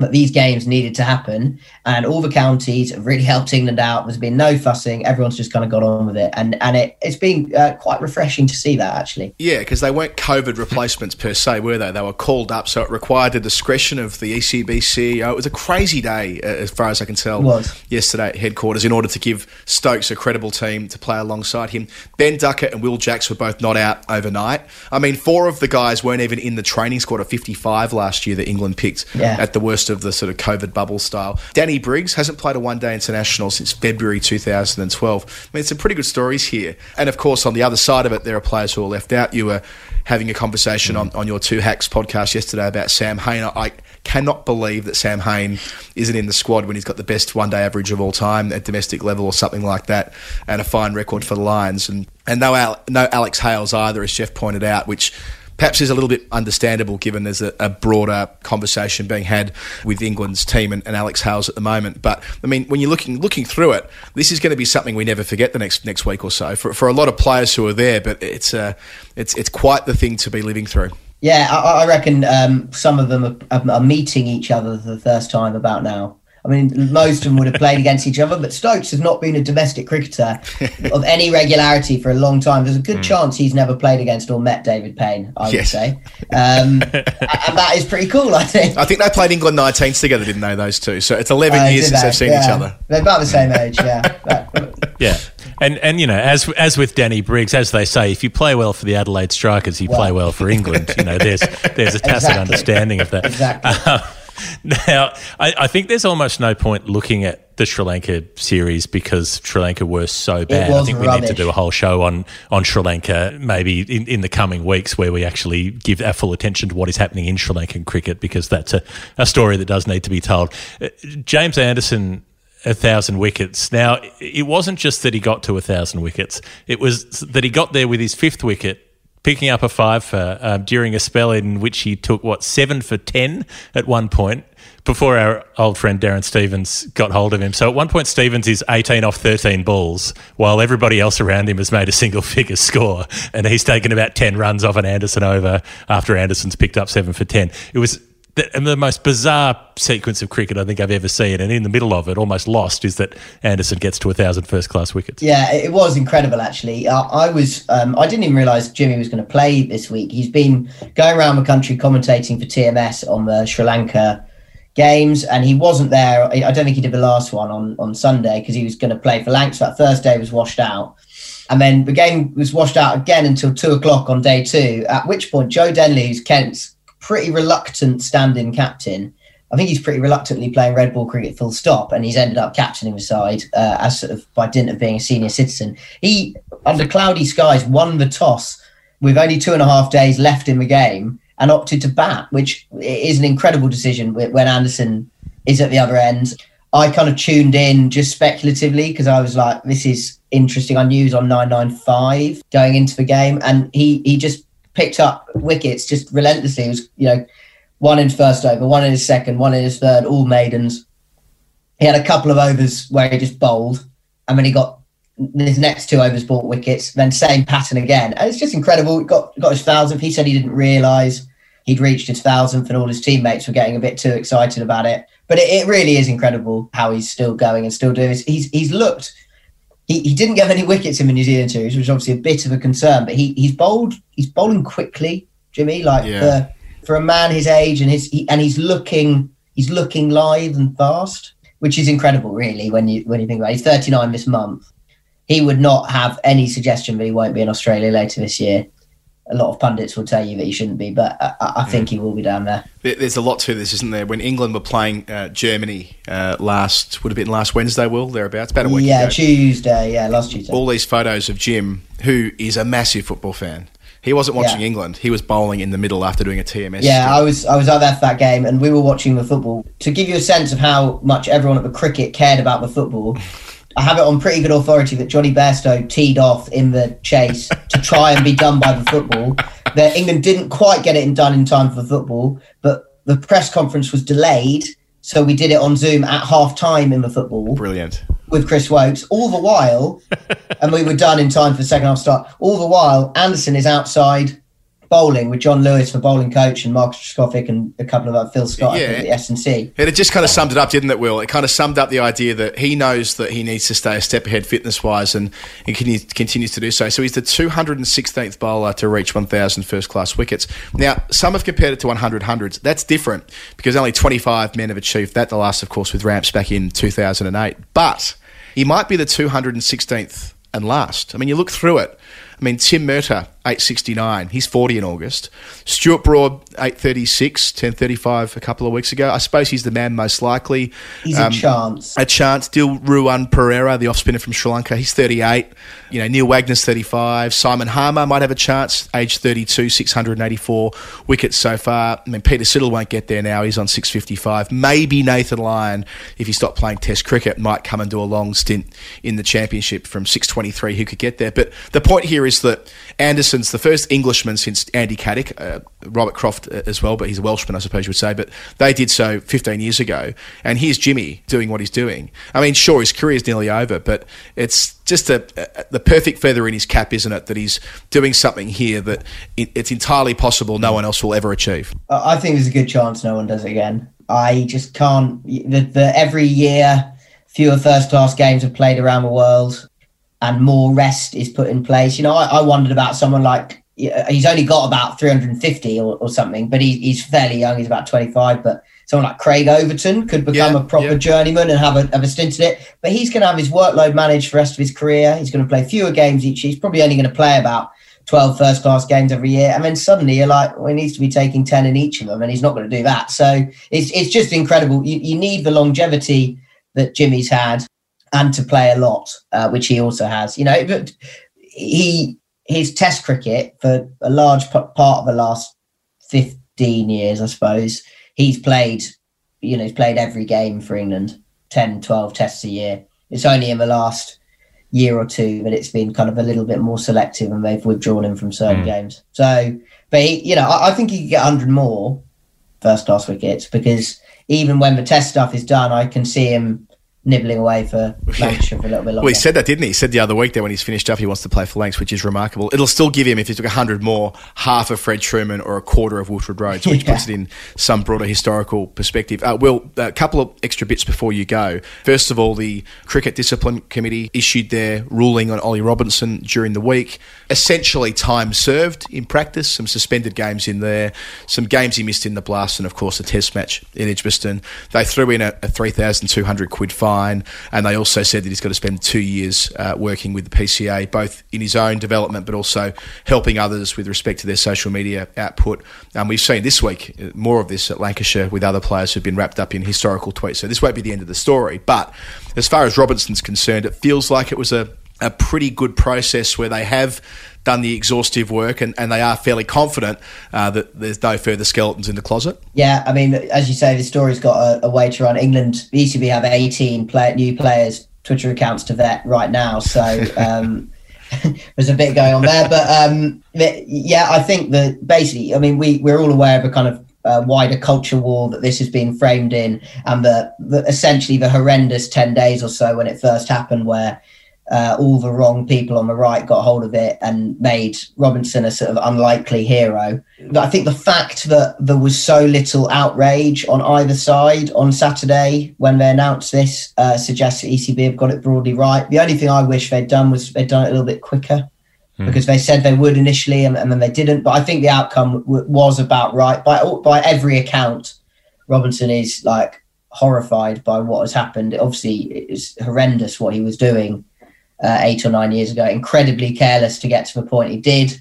that these games needed to happen, and all the counties have really helped England out. There's been no fussing. Everyone's just kind of got on with it. And it's been quite refreshing to see that, actually. Yeah, because they weren't COVID replacements per se, were they? They were called up, so it required the discretion of the ECB CEO. It was a crazy day, as far as I can tell, yesterday at headquarters, in order to give Stokes a credible team to play alongside him. Ben Duckett and Will Jacks were both not out overnight. I mean, four of the guys weren't even in the training squad of 55 last year that England picked at the worst of the sort of COVID bubble style. Danny Briggs hasn't played a one-day international since February 2012. I mean, some pretty good stories here. And, of course, on the other side of it, there are players who are left out. You were having a conversation on your Two Hacks podcast yesterday about Sam Hain. I cannot believe that Sam Hain isn't in the squad when he's got the best one-day average of all time at domestic level or something like that, and a fine record for the Lions. And no Alex Hales either, as Jeff pointed out, which perhaps is a little bit understandable given there's a broader conversation being had with England's team and Alex Hales at the moment. But, I mean, when you're looking through it, this is going to be something we never forget the next week or so for a lot of players who are there, but it's quite the thing to be living through. Yeah, I reckon some of them are meeting each other for the first time about now. I mean, most of them would have played against each other, but Stokes has not been a domestic cricketer of any regularity for a long time. There's a good chance he's never played against or met David Payne, I would say. And that is pretty cool, I think. I think they played England 19s together, didn't they, those two? So it's 11 years since they've seen each other. They're about the same age, yeah. And you know, as with Danny Briggs, as they say, if you play well for the Adelaide Strikers, you play well for England. You know, there's a tacit understanding of that. Exactly. Now, I think there's almost no point looking at the Sri Lanka series because Sri Lanka were so bad. I think we need to do a whole show on Sri Lanka maybe in the coming weeks where we actually give our full attention to what is happening in Sri Lankan cricket, because that's a story that does need to be told. James Anderson, 1,000 wickets. Now, it wasn't just that he got to 1,000 wickets. It was that he got there with his fifth wicket, picking up a five for during a spell in which he took, 7 for 10 at one point before our old friend Darren Stevens got hold of him. So at one point, Stevens is 18 off 13 balls while everybody else around him has made a single-figure score, and he's taken about 10 runs off an Anderson over after Anderson's picked up 7 for 10. It was the most bizarre sequence of cricket I think I've ever seen, and in the middle of it, almost lost, is that Anderson gets to 1,000 first-class wickets. Yeah, it was incredible, actually. I was I didn't even realise Jimmy was going to play this week. He's been going around the country commentating for TMS on the Sri Lanka games, and he wasn't there. I don't think he did the last one on Sunday because he was going to play for Lancs. That first day was washed out. And then the game was washed out again until 2 o'clock on day two, at which point Joe Denley, who's Kent's pretty reluctant stand-in captain. I think he's pretty reluctantly playing red ball cricket full stop, and he's ended up captaining the side as sort of by dint of being a senior citizen. He, under cloudy skies, won the toss with only 2.5 days left in the game and opted to bat, which is an incredible decision when Anderson is at the other end. I kind of tuned in just speculatively because I was like, this is interesting. I knew he was on 995 going into the game, and he just picked up wickets just relentlessly. It was, you know, one in first over, one in his second, one in his third, all maidens. He had a couple of overs where he just bowled, and then he got his next two overs bought wickets, then same pattern again. And it's just incredible. He got his 1,000th. He said he didn't realise he'd reached his 1,000th, and all his teammates were getting a bit too excited about it. But it really is incredible how he's still going and still doing this. He's looked... He didn't get any wickets in the New Zealand series, which is obviously a bit of a concern, but he's bowling quickly, Jimmy, for a man his age, and he's looking live and fast, which is incredible really when you think about it. He's 39 this month. He would not have any suggestion that he won't be in Australia later this year. A lot of pundits will tell you that he shouldn't be, but I think he will be down there. There's a lot to this, isn't there? When England were playing Germany last Wednesday, Will, thereabouts, about a week ago. Last Tuesday. All these photos of Jim, who is a massive football fan. He wasn't watching England. He was bowling in the middle after doing a TMS. Yeah, I was out there for that game, and we were watching the football. To give you a sense of how much everyone at the cricket cared about the football... I have it on pretty good authority that Johnny Bairstow teed off in the chase to try and be done by the football. That England didn't quite get it done in time for football, but the press conference was delayed, so we did it on Zoom at half-time in the football. Brilliant. With Chris Wokes. All the while, and we were done in time for the second half start, all the while Anderson is outside bowling with John Lewis, the bowling coach, and Marcus Trescoffick and a couple of other Phil Scott at the S&C. And it just kind of summed it up, didn't it, Will? It kind of summed up the idea that he knows that he needs to stay a step ahead fitness-wise, and he continues to do so. So he's the 216th bowler to reach 1,000 first-class wickets. Now, some have compared it to 100 hundreds. That's different because only 25 men have achieved that, the last, of course, with Ramps back in 2008. But he might be the 216th and last. I mean, you look through it. I mean, Tim Murtagh, 869. He's 40 in August. Stuart Broad, 836, 1035 a couple of weeks ago. I suppose he's the man most likely. He's a chance. A chance. Dilruwan Pereira, the off-spinner from Sri Lanka, he's 38. You know, Neil Wagner's 35. Simon Harmer might have a chance, age 32, 684 wickets so far. I mean, Peter Siddle won't get there now. He's on 655. Maybe Nathan Lyon, if he stopped playing Test cricket, might come and do a long stint in the championship from 623. Who could get there? But the point here is, is that Anderson's the first Englishman since Andy Caddick, Robert Croft as well, but he's a Welshman, I suppose you would say, but they did so 15 years ago. And here's Jimmy doing what he's doing. I mean, sure, his career's nearly over, but it's just the perfect feather in his cap, isn't it, that he's doing something here that it's entirely possible no one else will ever achieve. I think there's a good chance no one does it again. I just can't... every year, fewer first-class games are played around the world and more rest is put in place. You know, I wondered about someone like... He's only got about 350 or something, but he's fairly young. He's about 25, but someone like Craig Overton could become a proper journeyman and have a stint at it. But he's going to have his workload managed for the rest of his career. He's going to play fewer games each year. He's probably only going to play about 12 first-class games every year. And then suddenly you're like, well, he needs to be taking 10 in each of them, and he's not going to do that. So it's just incredible. You need the longevity that Jimmy's had and to play a lot, which he also has. You know, but his test cricket for a large part of the last 15 years, I suppose, he's played every game for England, 10, 12 tests a year. It's only in the last year or two that it's been kind of a little bit more selective and they've withdrawn him from certain games. So, but I think he could get 100 more first-class wickets, because even when the test stuff is done, I can see him nibbling away for Lancashire for a little bit longer. Well, he said that, didn't he? He said the other week that when he's finished up, he wants to play for Lancs, which is remarkable. It'll still give him, if he took 100 more, half of Fred Truman or a quarter of Wilfred Rhodes, which puts it in some broader historical perspective. Will, a couple of extra bits before you go. First of all, the Cricket Discipline Committee issued their ruling on Ollie Robinson during the week. Essentially time served in practice, some suspended games in there, some games he missed in the Blast, and of course the Test match in Edgbaston. They threw in a £3,200 fine. And they also said that he's got to spend 2 years working with the PCA, both in his own development but also helping others with respect to their social media output. We've seen this week more of this at Lancashire with other players who've been wrapped up in historical tweets. So this won't be the end of the story. But as far as Robinson's concerned, it feels like it was a pretty good process where they have done the exhaustive work and they are fairly confident that there's no further skeletons in the closet. Yeah, I mean, as you say, the story's got a way to run. England, the ECB have 18 new players' Twitter accounts to vet right now, so there's a bit going on there. But I think that basically, I mean, we're all aware of a kind of wider culture war that this has been framed in, and the essentially the horrendous 10 days or so when it first happened, where all the wrong people on the right got hold of it and made Robinson a sort of unlikely hero. But I think the fact that there was so little outrage on either side on Saturday when they announced this suggests the ECB have got it broadly right. The only thing I wish they'd done was they'd done it a little bit quicker, because they said they would initially and then they didn't. But I think the outcome was about right. By every account, Robinson is like horrified by what has happened. Obviously, it was horrendous what he was doing 8 or 9 years ago, incredibly careless to get to the point he did,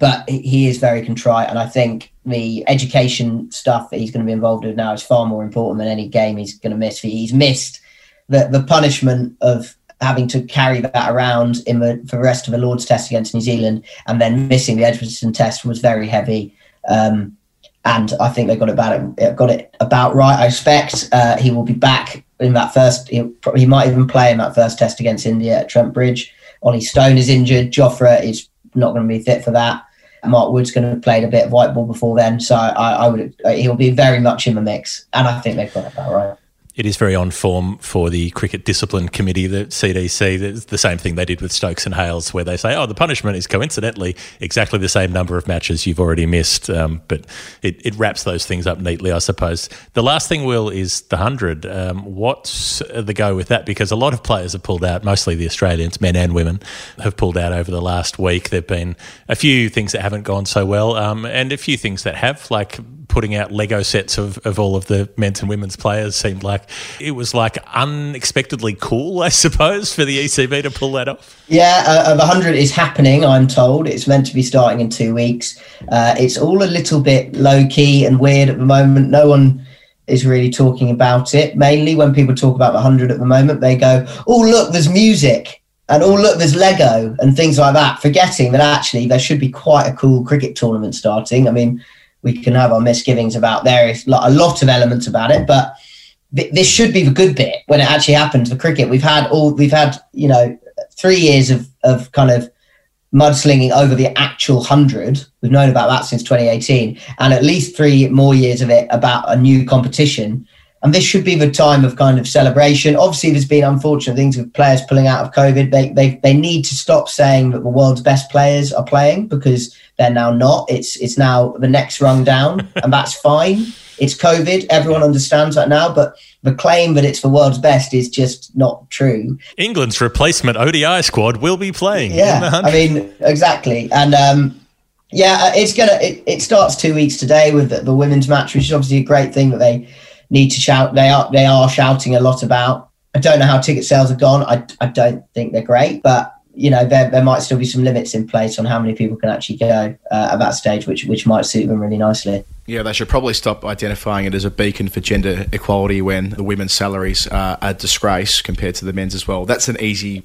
but he is very contrite, and I think the education stuff that he's going to be involved with now is far more important than any game he's going to miss. He's missed the punishment of having to carry that around for the rest of the Lord's test against New Zealand, and then missing the Edgbaston test was very heavy, and I think they got it about right. I expect he will be back in that first, he might even play in that first test against India at Trent Bridge. Ollie Stone is injured. Jofra is not going to be fit for that. Mark Wood's going to have played a bit of white ball before then. So he'll be very much in the mix. And I think they've got it about right. It is very on form for the Cricket Discipline Committee, the CDC. It's the same thing they did with Stokes and Hales, where they say, the punishment is coincidentally exactly the same number of matches you've already missed. But it wraps those things up neatly, I suppose. The last thing, Will, is the 100. What's the go with that? Because a lot of players have pulled out, mostly the Australians, men and women, have pulled out over the last week. There have been a few things that haven't gone so well, and a few things that have, like putting out Lego sets of all of the men's and women's players seemed like it was like unexpectedly cool, I suppose, for the ECB to pull that off. Yeah, the 100 is happening, I'm told. It's meant to be starting in 2 weeks. It's all a little bit low-key and weird at the moment. No one is really talking about it. Mainly when people talk about the 100 at the moment, they go, oh, look, there's music. And oh, look, there's Lego and things like that, forgetting that actually there should be quite a cool cricket tournament starting. I mean, we can have our misgivings about there is a lot of elements about it, but this should be the good bit when it actually happens for cricket. We've had 3 years of kind of mudslinging over the actual 100. We've known about that since 2018, and at least 3 more years of it about a new competition. And this should be the time of kind of celebration. Obviously, there's been unfortunate things with players pulling out of COVID. They need to stop saying that the world's best players are playing, because they're now not. It's now the next rung down, and that's fine. It's COVID. Everyone understands that now, but the claim that it's the world's best is just not true. England's replacement ODI squad will be playing. Yeah, I mean, exactly. And yeah, it starts 2 weeks today with the women's match, which is obviously a great thing that they need to shout. They are shouting a lot about. I don't know how ticket sales have gone. I don't think they're great, but you know, there might still be some limits in place on how many people can actually go at that stage, which might suit them really nicely. Yeah, they should probably stop identifying it as a beacon for gender equality when the women's salaries are a disgrace compared to the men's as well. That's an easy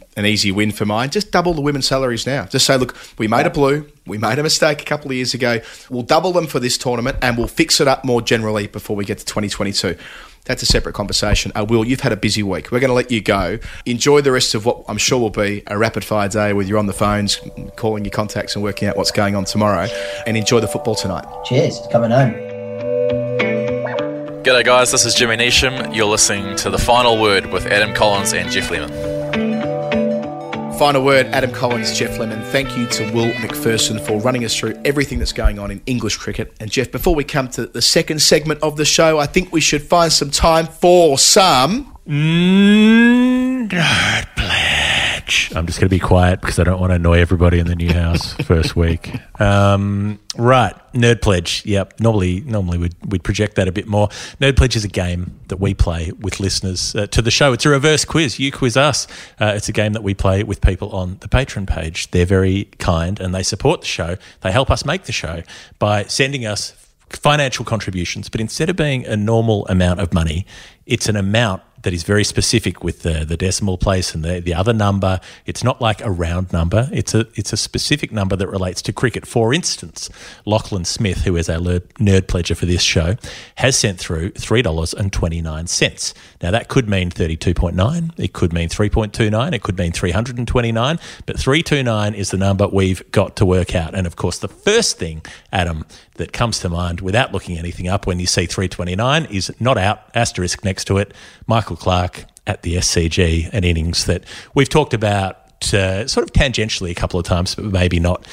win for mine. Just double the women's salaries now. Just say, look, we made a blue, we made a mistake a couple of years ago. We'll double them for this tournament and we'll fix it up more generally before we get to 2022. That's a separate conversation. Will, you've had a busy week. We're going to let you go. Enjoy the rest of what I'm sure will be a rapid-fire day with you on the phones, calling your contacts and working out what's going on tomorrow. And enjoy the football tonight. Cheers. It's coming home. G'day, guys. This is Jimmy Neesham. You're listening to The Final Word with Adam Collins and Jeff Lemon. Final Word, Adam Collins, Jeff Lemon. Thank you to Will Macpherson for running us through everything that's going on in English cricket. And Jeff, before we come to the second segment of the show, I think we should find some time for some... Nerd Pledge. I'm just going to be quiet because I don't want to annoy everybody in the new house first week. Right, Nerd Pledge. Yep, normally we'd project that a bit more. Nerd Pledge is a game that we play with listeners to the show. It's a reverse quiz. You quiz us. It's a game that we play with people on the Patreon page. They're very kind and they support the show. They help us make the show by sending us financial contributions. But instead of being a normal amount of money, it's an amount that is very specific with the decimal place and the other number. It's not like a round number. It's a specific number that relates to cricket. For instance, Lachlan Smith, who is our nerd pledger for this show, has sent through $3.29. Now, that could mean 32.9. It could mean 3.29. It could mean 329. But 329 is the number we've got to work out. And, of course, the first thing, Adam, that comes to mind without looking anything up when you see 329 is not out, asterisk next to it, Michael Clark at the SCG, an innings that we've talked about sort of tangentially a couple of times, but maybe not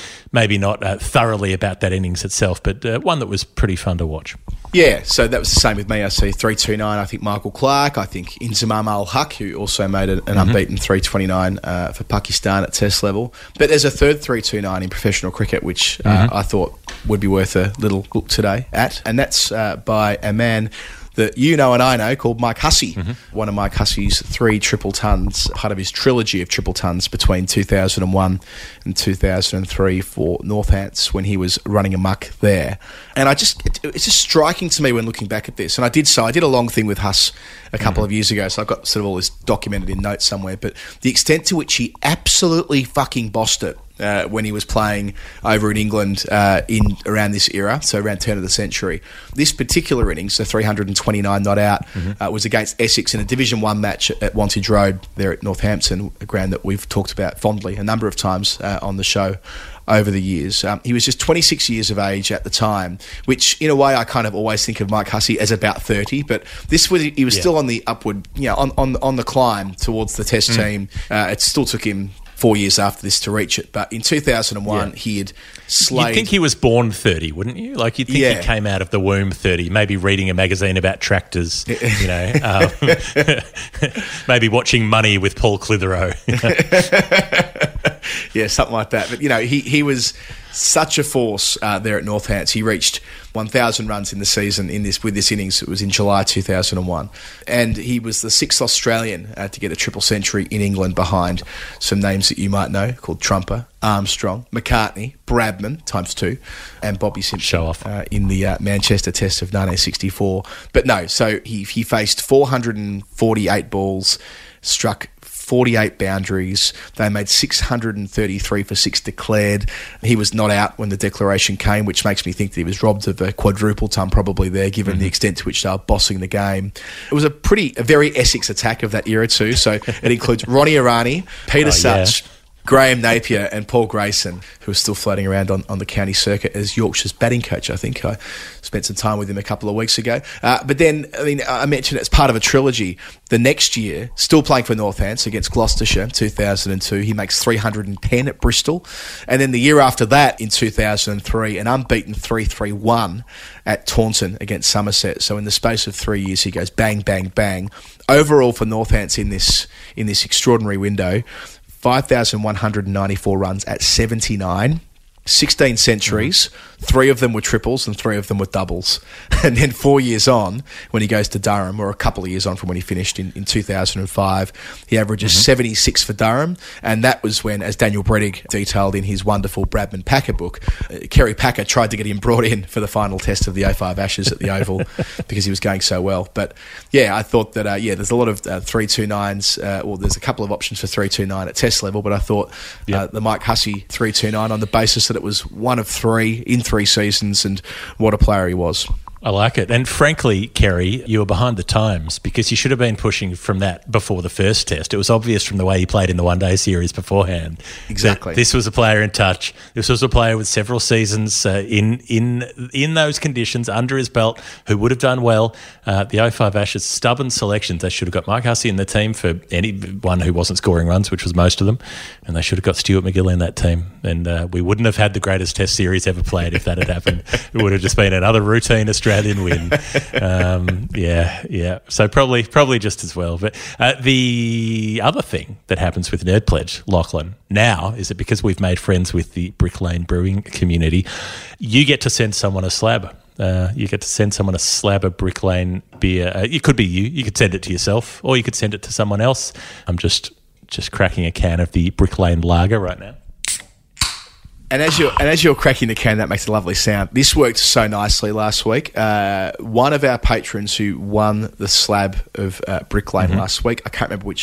thoroughly about that innings itself, but one that was pretty fun to watch. Yeah, so that was the same with me. I see 329, I think Michael Clark, I think Inzamam Al-Haq, who also made an unbeaten 329 for Pakistan at test level. But there's a third 329 in professional cricket, which I thought would be worth a little look today at, and that's by a man that you know and I know called Mike Hussey, one of Mike Hussey's 3 triple tons, part of his trilogy of triple tons between 2001 and 2003 for Northants when he was running amok there. And it's just striking to me when looking back at this. And I did a long thing with Huss a couple of years ago, so I've got sort of all this documented in notes somewhere, but the extent to which he absolutely fucking bossed it when he was playing over in England in around this era, so around turn of the century. This particular innings, the 329 not out, was against Essex in a Division 1 match at Wantage Road there at Northampton, a ground that we've talked about fondly a number of times on the show over the years. He was just 26 years of age at the time, which in a way I kind of always think of Mike Hussey as about 30, but this was he was still on the upward, you know, on the climb towards the test team. It still took him 4 years after this to reach it. But in 2001, he had slayed... You'd think he was born 30, wouldn't you? Like, you'd think he came out of the womb 30, maybe reading a magazine about tractors, you know, maybe watching Money with Paul Clitheroe. Yeah, something like that. But, you know, he was such a force there at Northants. He reached 1,000 runs in the season with this innings. It was in July 2001. And he was the 6th Australian to get a triple century in England behind some names that you might know called Trumper, Armstrong, McCartney, Bradman, times 2, and Bobby Simpson. Show off. In the Manchester Test of 1964. But no, so he faced 448 balls, struck 48 boundaries. They made 633 for 6 declared. He was not out when the declaration came, which makes me think that he was robbed of a quadruple ton probably there, given the extent to which they were bossing the game. It was a very Essex attack of that era too. So it includes Ronnie Irani, Peter Such, Graham Napier and Paul Grayson, who are still floating around on the county circuit as Yorkshire's batting coach. I think I spent some time with him a couple of weeks ago. But then, I mean, I mentioned it's part of a trilogy. The next year, still playing for Northants against Gloucestershire in 2002, he makes 310 at Bristol. And then the year after that, in 2003, an unbeaten 3-3-1 at Taunton against Somerset. So in the space of 3 years, he goes bang, bang, bang. Overall for Northants in this extraordinary window, 5,194 runs at 79, 16 centuries, three of them were triples and three of them were doubles. And then 4 years on, when he goes to Durham, or a couple of years on from when he finished in 2005, he averages 76 for Durham. And that was when, as Daniel Bredig detailed in his wonderful Bradman Packer book, Kerry Packer tried to get him brought in for the final test of the 05 Ashes at the Oval because he was going so well. But yeah, I thought that, there's a lot of 329s, well, there's a couple of options for 329 at test level, but I thought the Mike Hussey 329 on the basis that it was one of three in three seasons, and what a player he was. I like it. And frankly, Kerry, you were behind the times because you should have been pushing from that before the first test. It was obvious from the way he played in the one-day series beforehand. Exactly. This was a player in touch. This was a player with several seasons in those conditions under his belt who would have done well. The 05 Ashes, stubborn selections. They should have got Mark Hussey in the team for anyone who wasn't scoring runs, which was most of them, and they should have got Stuart McGill in that team. And we wouldn't have had the greatest test series ever played if that had happened. It would have just been another routine Australian win. So probably just as well. But the other thing that happens with Nerd Pledge, Lachlan, now is that because we've made friends with the Brick Lane Brewing community, you get to send someone a slab. You get to send someone a slab of Brick Lane beer. It could be you. You could send it to yourself, or you could send it to someone else. I'm just cracking a can of the Brick Lane Lager right now. And as you're cracking the can, that makes a lovely sound. This worked so nicely last week. One of our patrons who won the slab of Brick Lane last week, I can't remember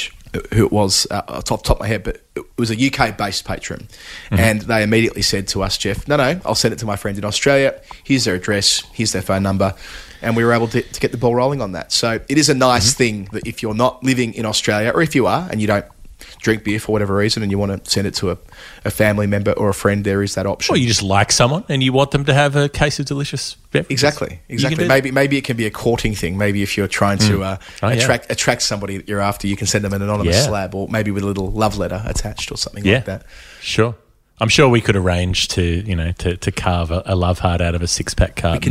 who it was off the top of my head, but it was a UK-based patron. And they immediately said to us, Jeff, no, I'll send it to my friend in Australia. Here's their address. Here's their phone number. And we were able to get the ball rolling on that. So it is a nice thing that if you're not living in Australia, or if you are and you don't drink beer for whatever reason and you want to send it to a family member or a friend, there is that option. Or you just like someone and you want them to have a case of delicious beverages. Exactly. Maybe it can be a courting thing. Maybe if you're trying to attract somebody that you're after, you can send them an anonymous slab, or maybe with a little love letter attached or something like that. Sure. I'm sure we could arrange to carve a love heart out of a six-pack carton. We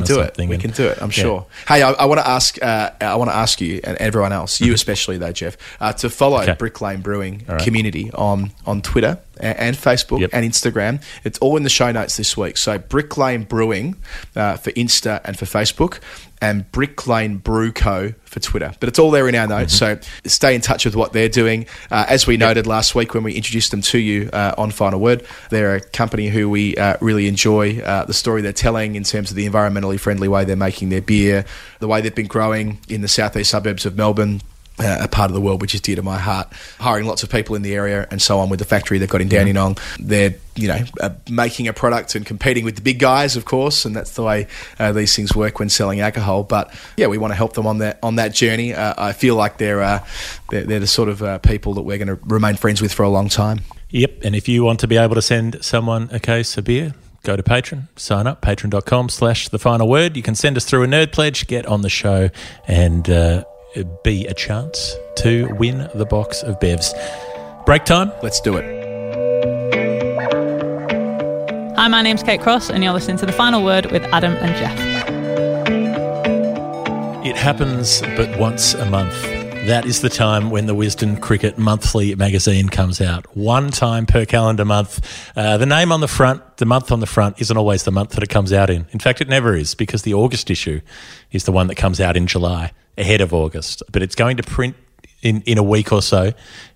can do it. I'm sure. Hey, I want to ask. I want to ask you and everyone else, you especially though, Jeff, to follow Brick Lane Brewing community on Twitter and Facebook and Instagram. It's all in the show notes this week. So Brick Lane Brewing for Insta and for Facebook, and Brick Lane Brew Co. for Twitter. But it's all there in our notes, so stay in touch with what they're doing. As we noted last week when we introduced them to you on Final Word, they're a company who we really enjoy the story they're telling in terms of the environmentally friendly way they're making their beer, the way they've been growing in the southeast suburbs of Melbourne, a part of the world which is dear to my heart, hiring lots of people in the area and so on with the factory they've got in Dandenong. They're making a product and competing with the big guys, of course, and that's the way these things work when selling alcohol. But yeah, we want to help them on that journey. I feel like they're the sort of people that we're going to remain friends with for a long time. Yep, and if you want to be able to send someone a case of beer, go to Patreon, sign up, patreon.com/thefinalword. You can send us through a Nerd Pledge, get on the show, and be a chance to win the box of bevs. Break time. Let's do it. Hi, my name's Kate Cross and you're listening to The Final Word with Adam and Jeff. It happens but once a month. That is the time when the Wisden Cricket Monthly magazine comes out. One time per calendar month. The name on the front, the month on the front, isn't always the month that it comes out in. In fact, it never is, because the August issue is the one that comes out in July, ahead of August. But it's going to print in a week or so,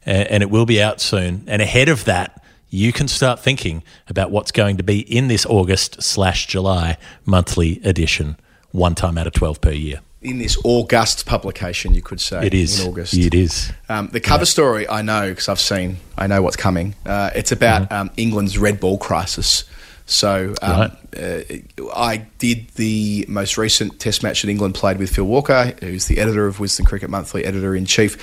and it will be out soon. And ahead of that, you can start thinking about what's going to be in this August/July monthly edition, one time out of 12 per year. In this August publication, you could say. It is. In August. It is. The cover story, I know, because I know what's coming. It's about England's red ball crisis. So I did the most recent Test match that England played with Phil Walker, who's the editor of Wisden Cricket Monthly, editor-in-chief.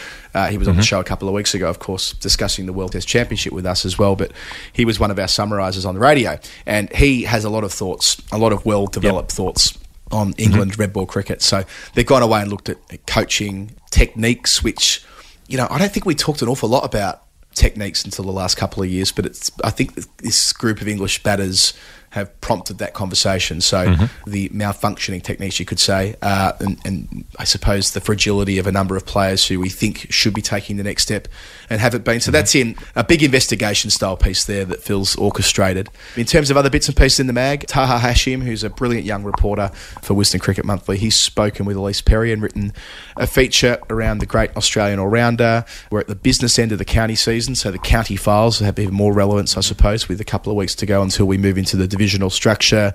He was on the show a couple of weeks ago, of course, discussing the World Test Championship with us as well, but he was one of our summarisers on the radio. And he has a lot of thoughts, a lot of well-developed thoughts on England red ball cricket. So they've gone away and looked at coaching techniques, which, you know, I don't think we talked an awful lot about techniques until the last couple of years, but it's, I think this group of English batters have prompted that conversation. So the malfunctioning techniques, you could say, and I suppose the fragility of a number of players who we think should be taking the next step and haven't been. So that's in a big investigation style piece there that Phil's orchestrated. In terms of other bits and pieces in the mag, Taha Hashim, who's a brilliant young reporter for Wisden Cricket Monthly, he's spoken with Elise Perry and written a feature around the great Australian all-rounder. We're at the business end of the county season, so the county files have even more relevance, I suppose, with a couple of weeks to go until we move into the divisional structure,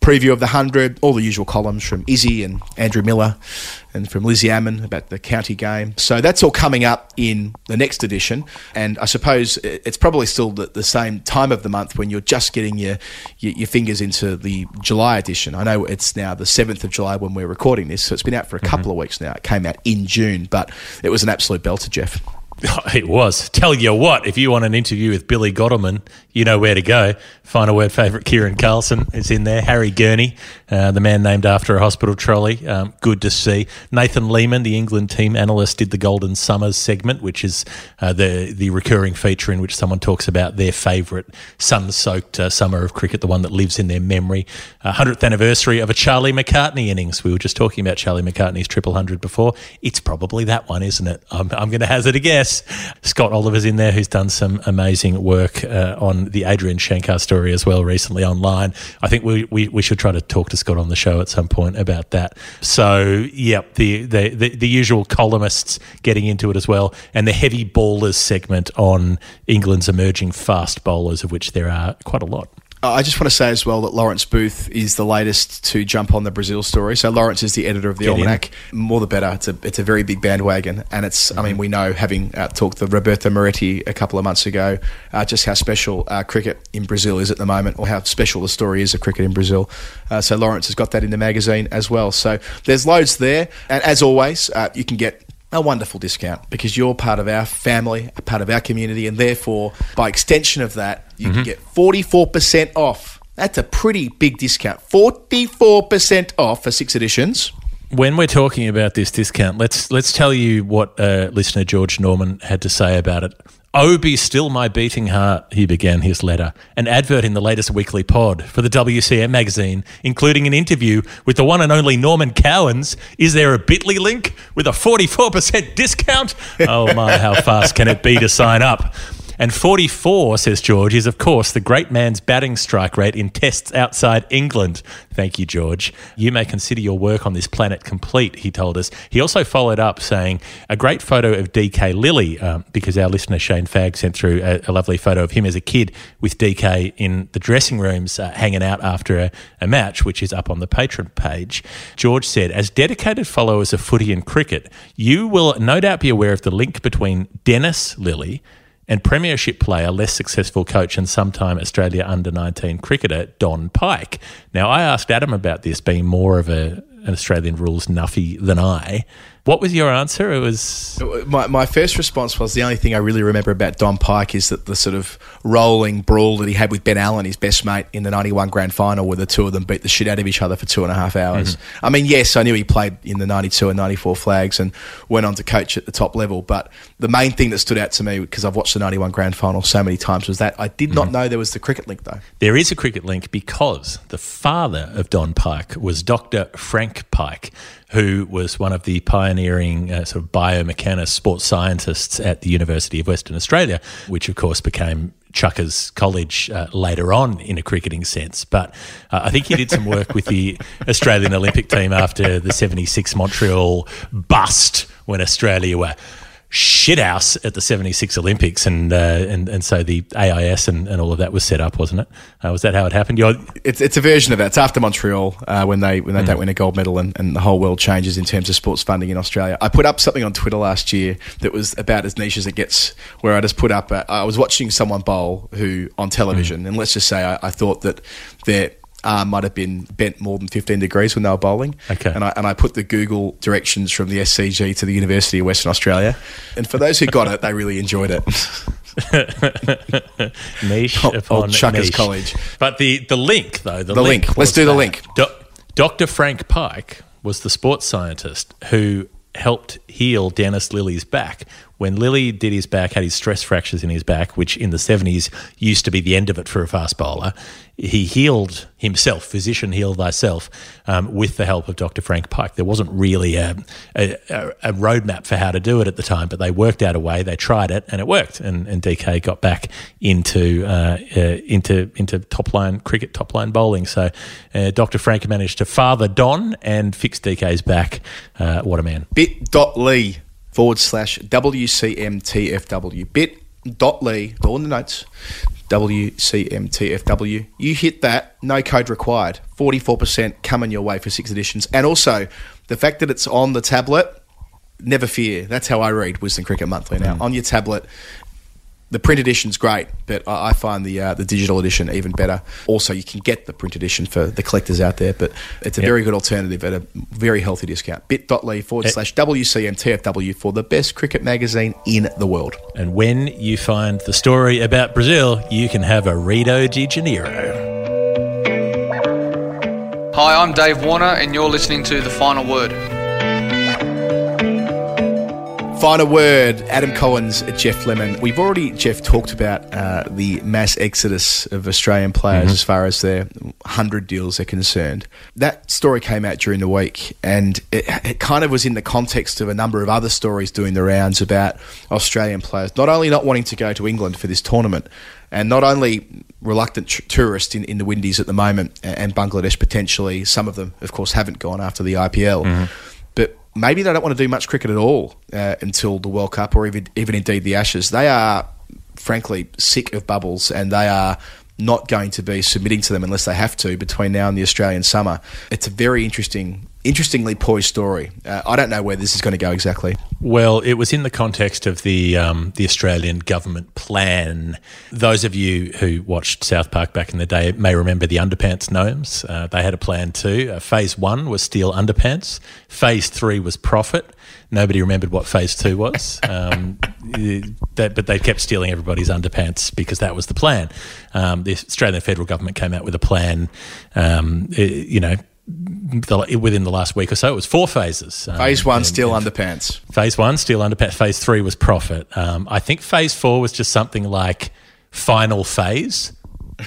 preview of the 100, all the usual columns from Izzy and Andrew Miller and from Lizzie Ammon about the county game. So that's all coming up in the next edition, and I suppose it's probably still the same time of the month when you're just getting your fingers into the July edition. I know it's now the 7th of July when we're recording this, so it's been out for a couple of weeks now. It came out in June, but it was an absolute belter, Jeff. It was. Tell you what, if you want an interview with Billy Godderman, you know where to go. Final Word favourite Kieran Carlson is in there. Harry Gurney, the man named after a hospital trolley, good to see. Nathan Lehman, the England team analyst, did the Golden Summers segment, which is the recurring feature in which someone talks about their favourite sun-soaked summer of cricket, the one that lives in their memory. 100th anniversary of a Charlie McCartney innings. We were just talking about Charlie McCartney's 300 before. It's probably that one, isn't it? I'm going to hazard a guess. Scott Oliver's in there, who's done some amazing work on the Adrian Shankar story as well recently online. I think we should try to talk to Scott on the show at some point about that. So, yep, the usual columnists getting into it as well, and the heavy ballers segment on England's emerging fast bowlers, of which there are quite a lot. I just want to say as well that Lawrence Booth is the latest to jump on the Brazil story. So Lawrence is the editor of the Almanac. More the better. It's a very big bandwagon. And it's, I mean, we know, having talked to Roberto Moretti a couple of months ago, just how special cricket in Brazil is at the moment, or how special the story is of cricket in Brazil. So Lawrence has got that in the magazine as well. So there's loads there. And as always, you can get a wonderful discount because you're part of our family, a part of our community, and therefore, by extension of that, you can get 44% off. That's a pretty big discount. 44% off for 6 editions. When we're talking about this discount, let's tell you what listener George Norman had to say about it. "Oh, be still my beating heart," he began his letter, an advert in the latest weekly pod for the WCM magazine, including an interview with the one and only Norman Cowans. Is there a bit.ly link with a 44% discount? Oh my, how fast can it be to sign up? And 44, says George, is, of course, the great man's batting strike rate in tests outside England. Thank you, George. You may consider your work on this planet complete, he told us. He also followed up saying a great photo of DK Lilly, because our listener Shane Fagg sent through a lovely photo of him as a kid with DK in the dressing rooms hanging out after a match, which is up on the Patreon page. George said, as dedicated followers of footy and cricket, you will no doubt be aware of the link between Dennis Lilly and Premiership player, less successful coach and sometime Australia under-19 cricketer Don Pike. Now, I asked Adam about this, being more of an Australian rules nuffy than I. What was your answer? It was my first response was the only thing I really remember about Don Pike is that the sort of rolling brawl that he had with Ben Allen, his best mate, in the 91 grand final, where the two of them beat the shit out of each other for 2.5 hours. I mean, yes, I knew he played in the 92 and 94 flags and went on to coach at the top level, but the main thing that stood out to me, because I've watched the 91 grand final so many times, was that I did not know there was the cricket link, though. There is a cricket link because the father of Don Pike was Dr. Frank Pike, who was one of the pioneering sort of biomechanics, sports scientists at the University of Western Australia, which of course became Chuckers College later on in a cricketing sense. But I think he did some work with the Australian Olympic team after the '76 Montreal bust when Australia were shithouse at the 76 Olympics, and so the AIS and all of that was set up, wasn't it? Was that how it happened? It's a version of that. It's after Montreal when they don't win a gold medal, and the whole world changes in terms of sports funding in Australia. I put up something on Twitter last year that was about as niche as it gets, where I just put up I was watching someone bowl who on television, and let's just say I thought that their arm might have been bent more than 15 degrees when they were bowling. Okay. And I put the Google directions from the SCG to the University of Western Australia. And for those who got it, they really enjoyed it. Niche upon Chuckers niche. College. But the link, though. The link. Let's do the link. Dr. Frank Pike was the sports scientist who helped heal Dennis Lilly's back. When Lilly did his back, had his stress fractures in his back, which in the 70s used to be the end of it for a fast bowler, he healed himself, physician heal thyself, with the help of Dr. Frank Pike. There wasn't really a roadmap for how to do it at the time, but they worked out a way, they tried it, and it worked. And DK got back into top-line cricket, top-line bowling. So Dr. Frank managed to father Don and fix DK's back. What a man. bit.ly/WCMTFW bit.ly, all in the notes, WCMTFW. You hit that, no code required, 44% coming your way for 6 editions. And also, the fact that it's on the tablet, never fear. That's how I read Wisden Cricket Monthly now. On your tablet, the print edition's great, but I find the digital edition even better. Also, you can get the print edition for the collectors out there, but it's a very good alternative at a very healthy discount. bit.ly/WCMTFW for the best cricket magazine in the world. And when you find the story about Brazil, you can have a Rio de Janeiro. Hi, I'm Dave Warner, and you're listening to The Final Word. Final Word, Adam Collins, Jeff Lemon. We've already, Jeff, talked about the mass exodus of Australian players as far as their 100 deals are concerned. That story came out during the week, and it kind of was in the context of a number of other stories doing the rounds about Australian players not only not wanting to go to England for this tournament, and not only reluctant tourists in the Windies at the moment, and Bangladesh potentially, some of them, of course, haven't gone after the IPL, but maybe they don't want to do much cricket at all until the World Cup or even indeed the Ashes. They are, frankly, sick of bubbles, and they are not going to be submitting to them unless they have to between now and the Australian summer. It's a very interestingly poised story. I don't know where this is going to go exactly. Well, it was in the context of the Australian government plan. Those of you who watched South Park back in the day may remember the underpants gnomes. They had a plan too. Phase 1 was steal underpants. Phase 3 was profit. Nobody remembered what phase 2 was, but they kept stealing everybody's underpants because that was the plan. The Australian federal government came out with a plan, within the last week or so. It was 4 phases. Phase 1, steal underpants. Phase 1, steal underpants. Phase 3 was profit. I think phase 4 was just something like final phase.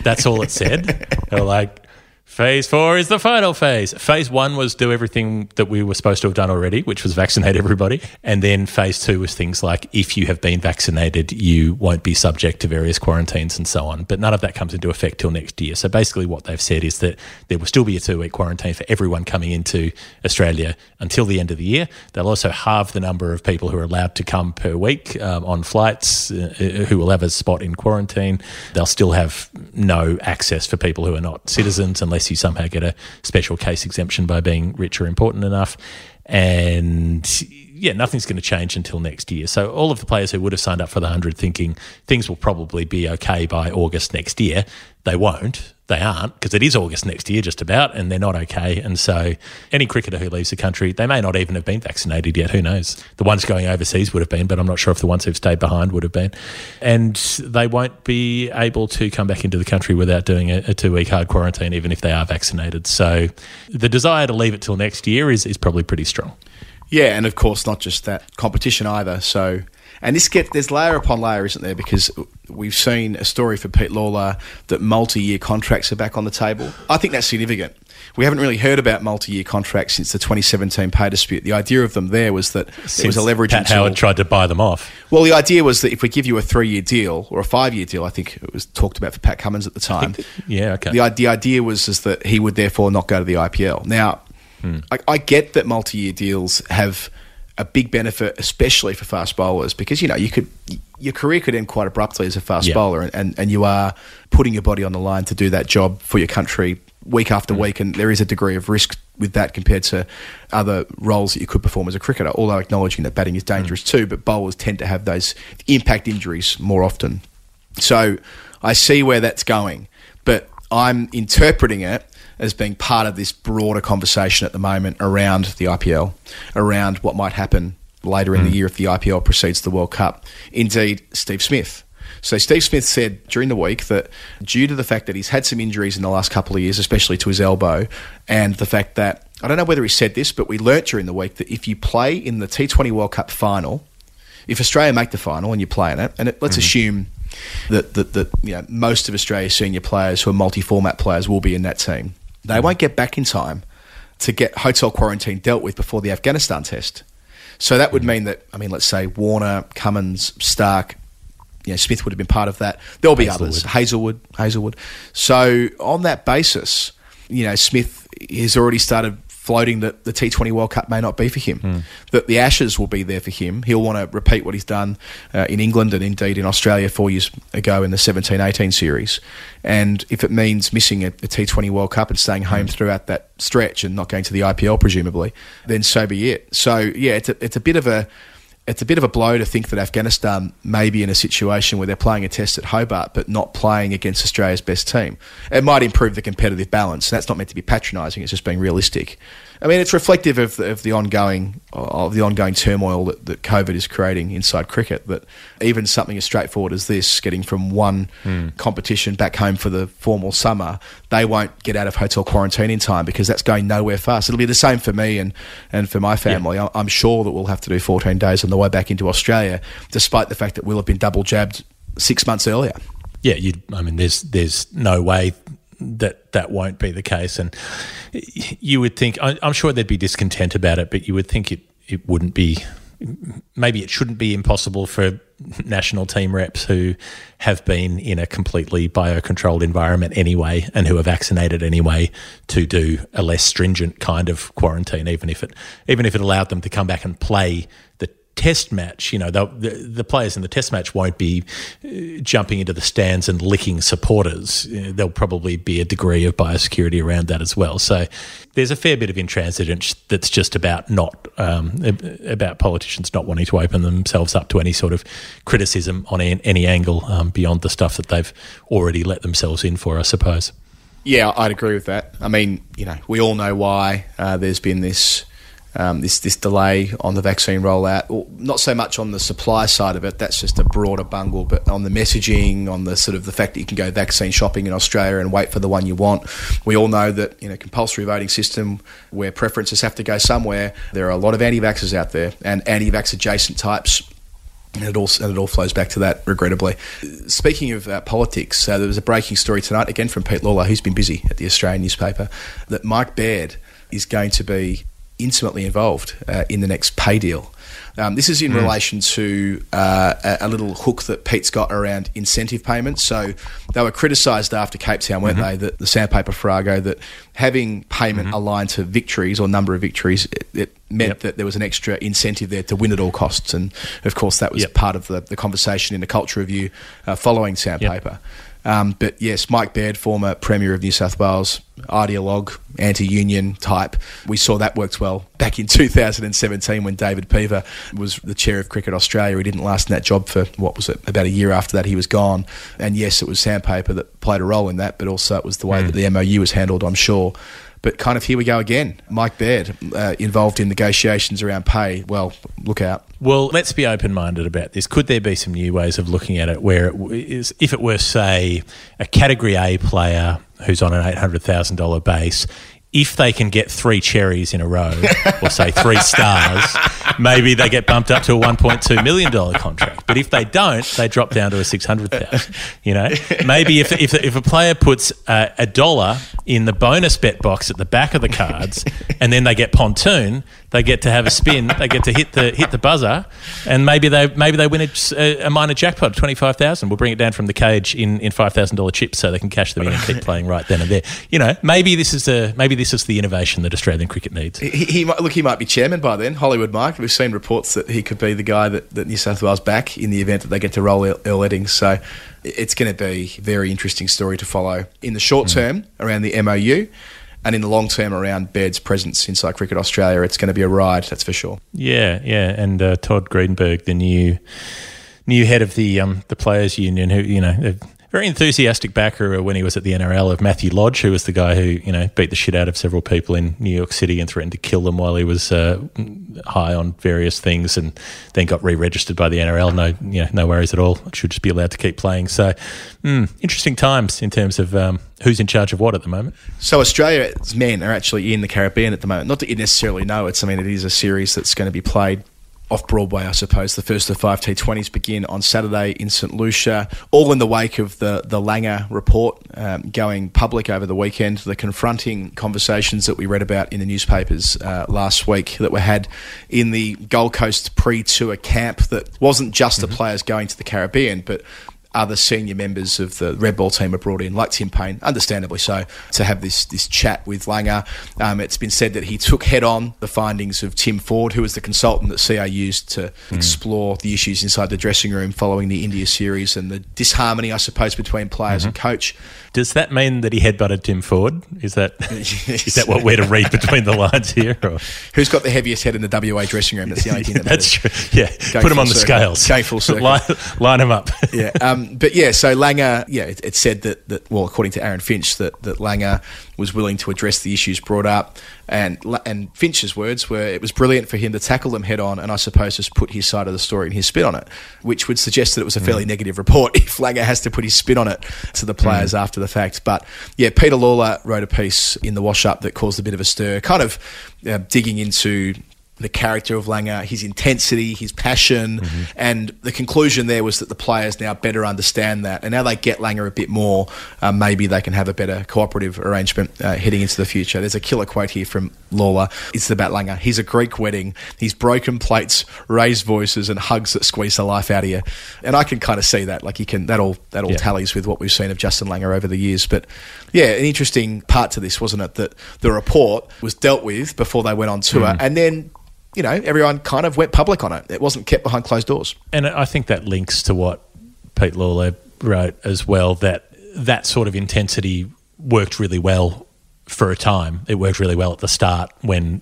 That's all it said. They were like, phase 4 is the final phase. Phase 1 was do everything that we were supposed to have done already, which was vaccinate everybody. And then phase 2 was things like, if you have been vaccinated, you won't be subject to various quarantines and so on. But none of that comes into effect till next year. So basically what they've said is that there will still be a 2-week quarantine for everyone coming into Australia until the end of the year. They'll also halve the number of people who are allowed to come per week on flights who will have a spot in quarantine. They'll still have no access for people who are not citizens unless you somehow get a special case exemption by being rich or important enough. And yeah, nothing's going to change until next year. So all of the players who would have signed up for the 100 thinking things will probably be okay by August next year, they won't. They aren't, because it is August next year just about, and they're not okay. And so any cricketer who leaves the country, they may not even have been vaccinated yet. Who knows? The ones going overseas would have been, but I'm not sure if the ones who've stayed behind would have been. And they won't be able to come back into the country without doing a 2-week hard quarantine, even if they are vaccinated. So the desire to leave it till next year is probably pretty strong. Yeah, and of course not just that, competition either. So, and there's layer upon layer, isn't there? Because we've seen a story for Pete Lawler that multi-year contracts are back on the table. I think that's significant. We haven't really heard about multi-year contracts since the 2017 pay dispute. The idea of them there was that it was a leverage Pat Howard tried to buy them off. Well, the idea was that if we give you a 3-year deal or a 5-year deal, I think it was talked about for Pat Cummins at the time. The idea was that he would therefore not go to the IPL. Now, I get that multi-year deals have a big benefit, especially for fast bowlers, because, you know, you could, your career could end quite abruptly as a fast bowler, and you are putting your body on the line to do that job for your country week after week, and there is a degree of risk with that compared to other roles that you could perform as a cricketer, although acknowledging that batting is dangerous too, but bowlers tend to have those impact injuries more often. So I see where that's going, but I'm interpreting it as being part of this broader conversation at the moment around the IPL, around what might happen later in the year if the IPL precedes the World Cup. Indeed, Steve Smith. So Steve Smith said during the week that due to the fact that he's had some injuries in the last couple of years, especially to his elbow, and the fact that, I don't know whether he said this, but we learnt during the week that if you play in the T20 World Cup final, if Australia make the final and you play in it, and it, let's assume that you know, most of Australia's senior players who are multi-format players will be in that team, they won't get back in time to get hotel quarantine dealt with before the Afghanistan test. So that would mean that, I mean, let's say Warner, Cummins, Stark, you know, Smith would have been part of that. There'll be others. Hazelwood. So on that basis, you know, Smith has already started floating that the T20 World Cup may not be for him, that the Ashes will be there for him. He'll want to repeat what he's done in England and indeed in Australia 4 years ago in the 17-18 series. And if it means missing a T20 World Cup and staying home throughout that stretch and not going to the IPL presumably, then so be it. So yeah, it's a bit of a blow to think that Afghanistan may be in a situation where they're playing a test at Hobart but not playing against Australia's best team. It might improve the competitive balance. That's not meant to be patronising, it's just being realistic. I mean, it's reflective of the ongoing turmoil that COVID is creating inside cricket, that even something as straightforward as this, getting from one competition back home for the formal summer, they won't get out of hotel quarantine in time because that's going nowhere fast. It'll be the same for me and for my family. Yeah. I'm sure that we'll have to do 14 days on the way back into Australia, despite the fact that we'll have been double jabbed 6 months earlier. Yeah, there's no way that won't be the case, and you would think, I'm sure there'd be discontent about it, but you would think it wouldn't be, maybe it shouldn't be impossible for national team reps who have been in a completely biocontrolled environment anyway and who are vaccinated anyway to do a less stringent kind of quarantine, even if it allowed them to come back and play the test match. You know, the players in the test match won't be jumping into the stands and licking supporters. There'll probably be a degree of biosecurity around that as well. So there's a fair bit of intransigence that's just about not about politicians not wanting to open themselves up to any sort of criticism on any angle beyond the stuff that they've already let themselves in for, I suppose. Yeah, I'd agree with that. I mean, you know, we all know why there's been this delay on the vaccine rollout, well, not so much on the supply side of it, that's just a broader bungle, but on the messaging, on the sort of the fact that you can go vaccine shopping in Australia and wait for the one you want. We all know that in a compulsory voting system where preferences have to go somewhere, there are a lot of anti-vaxxers out there and anti-vax adjacent types. And it all flows back to that, regrettably. Speaking of politics, there was a breaking story tonight, again from Pete Lawler, who's been busy at the Australian newspaper, that Mike Baird is going to be intimately involved in the next pay deal. This is in relation to a little hook that Pete's got around incentive payments. So they were criticised after Cape Town, weren't they, that the Sandpaper Farrago, that having payment aligned to victories or number of victories, it meant that there was an extra incentive there to win at all costs. And, of course, that was part of the conversation in the culture review following Sandpaper. But yes, Mike Baird, former Premier of New South Wales, ideologue, anti-union type. We saw that worked well back in 2017 when David Peever was the chair of Cricket Australia. He didn't last in that job for, what was it, about a year after that he was gone. And yes, it was Sandpaper that played a role in that, but also it was the way that the MOU was handled, I'm sure. But kind of here we go again. Mike Baird involved in negotiations around pay. Well, look out. Well, let's be open-minded about this. Could there be some new ways of looking at it where if it were, say, a Category A player who's on an $800,000 base, if they can get three cherries in a row or, say, three stars, maybe they get bumped up to a $1.2 million contract. But if they don't, they drop down to a $600,000, you know. Maybe if a player puts a dollar in the bonus bet box at the back of the cards, and then they get pontoon. They get to have a spin. They get to hit the buzzer, and maybe they win a minor jackpot of $25,000. We'll bring it down from the cage in $5,000 chips, so they can cash them in and keep playing right then and there. You know, maybe this is the innovation that Australian cricket needs. He might be chairman by then. Hollywood Mike. We've seen reports that he could be the guy that New South Wales back in the event that they get to roll Earl Eddings. So it's going to be a very interesting story to follow in the short term around the MOU, and in the long term around Baird's presence inside Cricket Australia. It's going to be a ride, that's for sure. Yeah. And Todd Greenberg, the new head of the Players Union, who, you know, a very enthusiastic backer when he was at the NRL of Matthew Lodge, who was the guy who, you know, beat the shit out of several people in New York City and threatened to kill them while he was high on various things, and then got re-registered by the NRL. No worries at all. Should just be allowed to keep playing. So interesting times in terms of who's in charge of what at the moment. So Australia's men are actually in the Caribbean at the moment. Not that you necessarily know it's. I mean, it is a series that's going to be played off Broadway, I suppose. The first of 5 T20s begin on Saturday in St Lucia, all in the wake of the Langer report going public over the weekend, the confronting conversations that we read about in the newspapers last week that were had in the Gold Coast pre-tour camp that wasn't just the players going to the Caribbean, but other senior members of the Red Ball team are brought in, like Tim Payne, understandably so, to have this chat with Langer. It's been said that he took head-on the findings of Tim Ford, who was the consultant that CA used to explore the issues inside the dressing room following the India series and the disharmony, I suppose, between players and coach. Does that mean that he headbutted Tim Ford? Is that is that what we're to read between the lines here? Or? Who's got the heaviest head in the WA dressing room? That's the only thing that matters. That's true. Yeah, going put him on the scales. Go full circle. Line him up. Yeah. But yeah, so Langer, it said that well, according to Aaron Finch, that Langer was willing to address the issues brought up, and Finch's words were, it was brilliant for him to tackle them head on, and I suppose just put his side of the story and his spin on it, which would suggest that it was a fairly negative report if Langer has to put his spin on it to the players after the fact. But yeah, Peter Lawler wrote a piece in the Wash Up that caused a bit of a stir, kind of digging into the character of Langer, his intensity, his passion, and the conclusion there was that the players now better understand that, and now they get Langer a bit more, maybe they can have a better cooperative arrangement heading into the future. There's a killer quote here from Lawler. It's about Langer. He's a Greek wedding. He's broken plates, raised voices, and hugs that squeeze the life out of you. And I can kind of see that. Like, that all tallies with what we've seen of Justin Langer over the years. But yeah, an interesting part to this, wasn't it? That the report was dealt with before they went on tour, and then, you know, everyone kind of went public on it. It wasn't kept behind closed doors. And I think that links to what Pete Lawler wrote as well, that sort of intensity worked really well for a time. It worked really well at the start when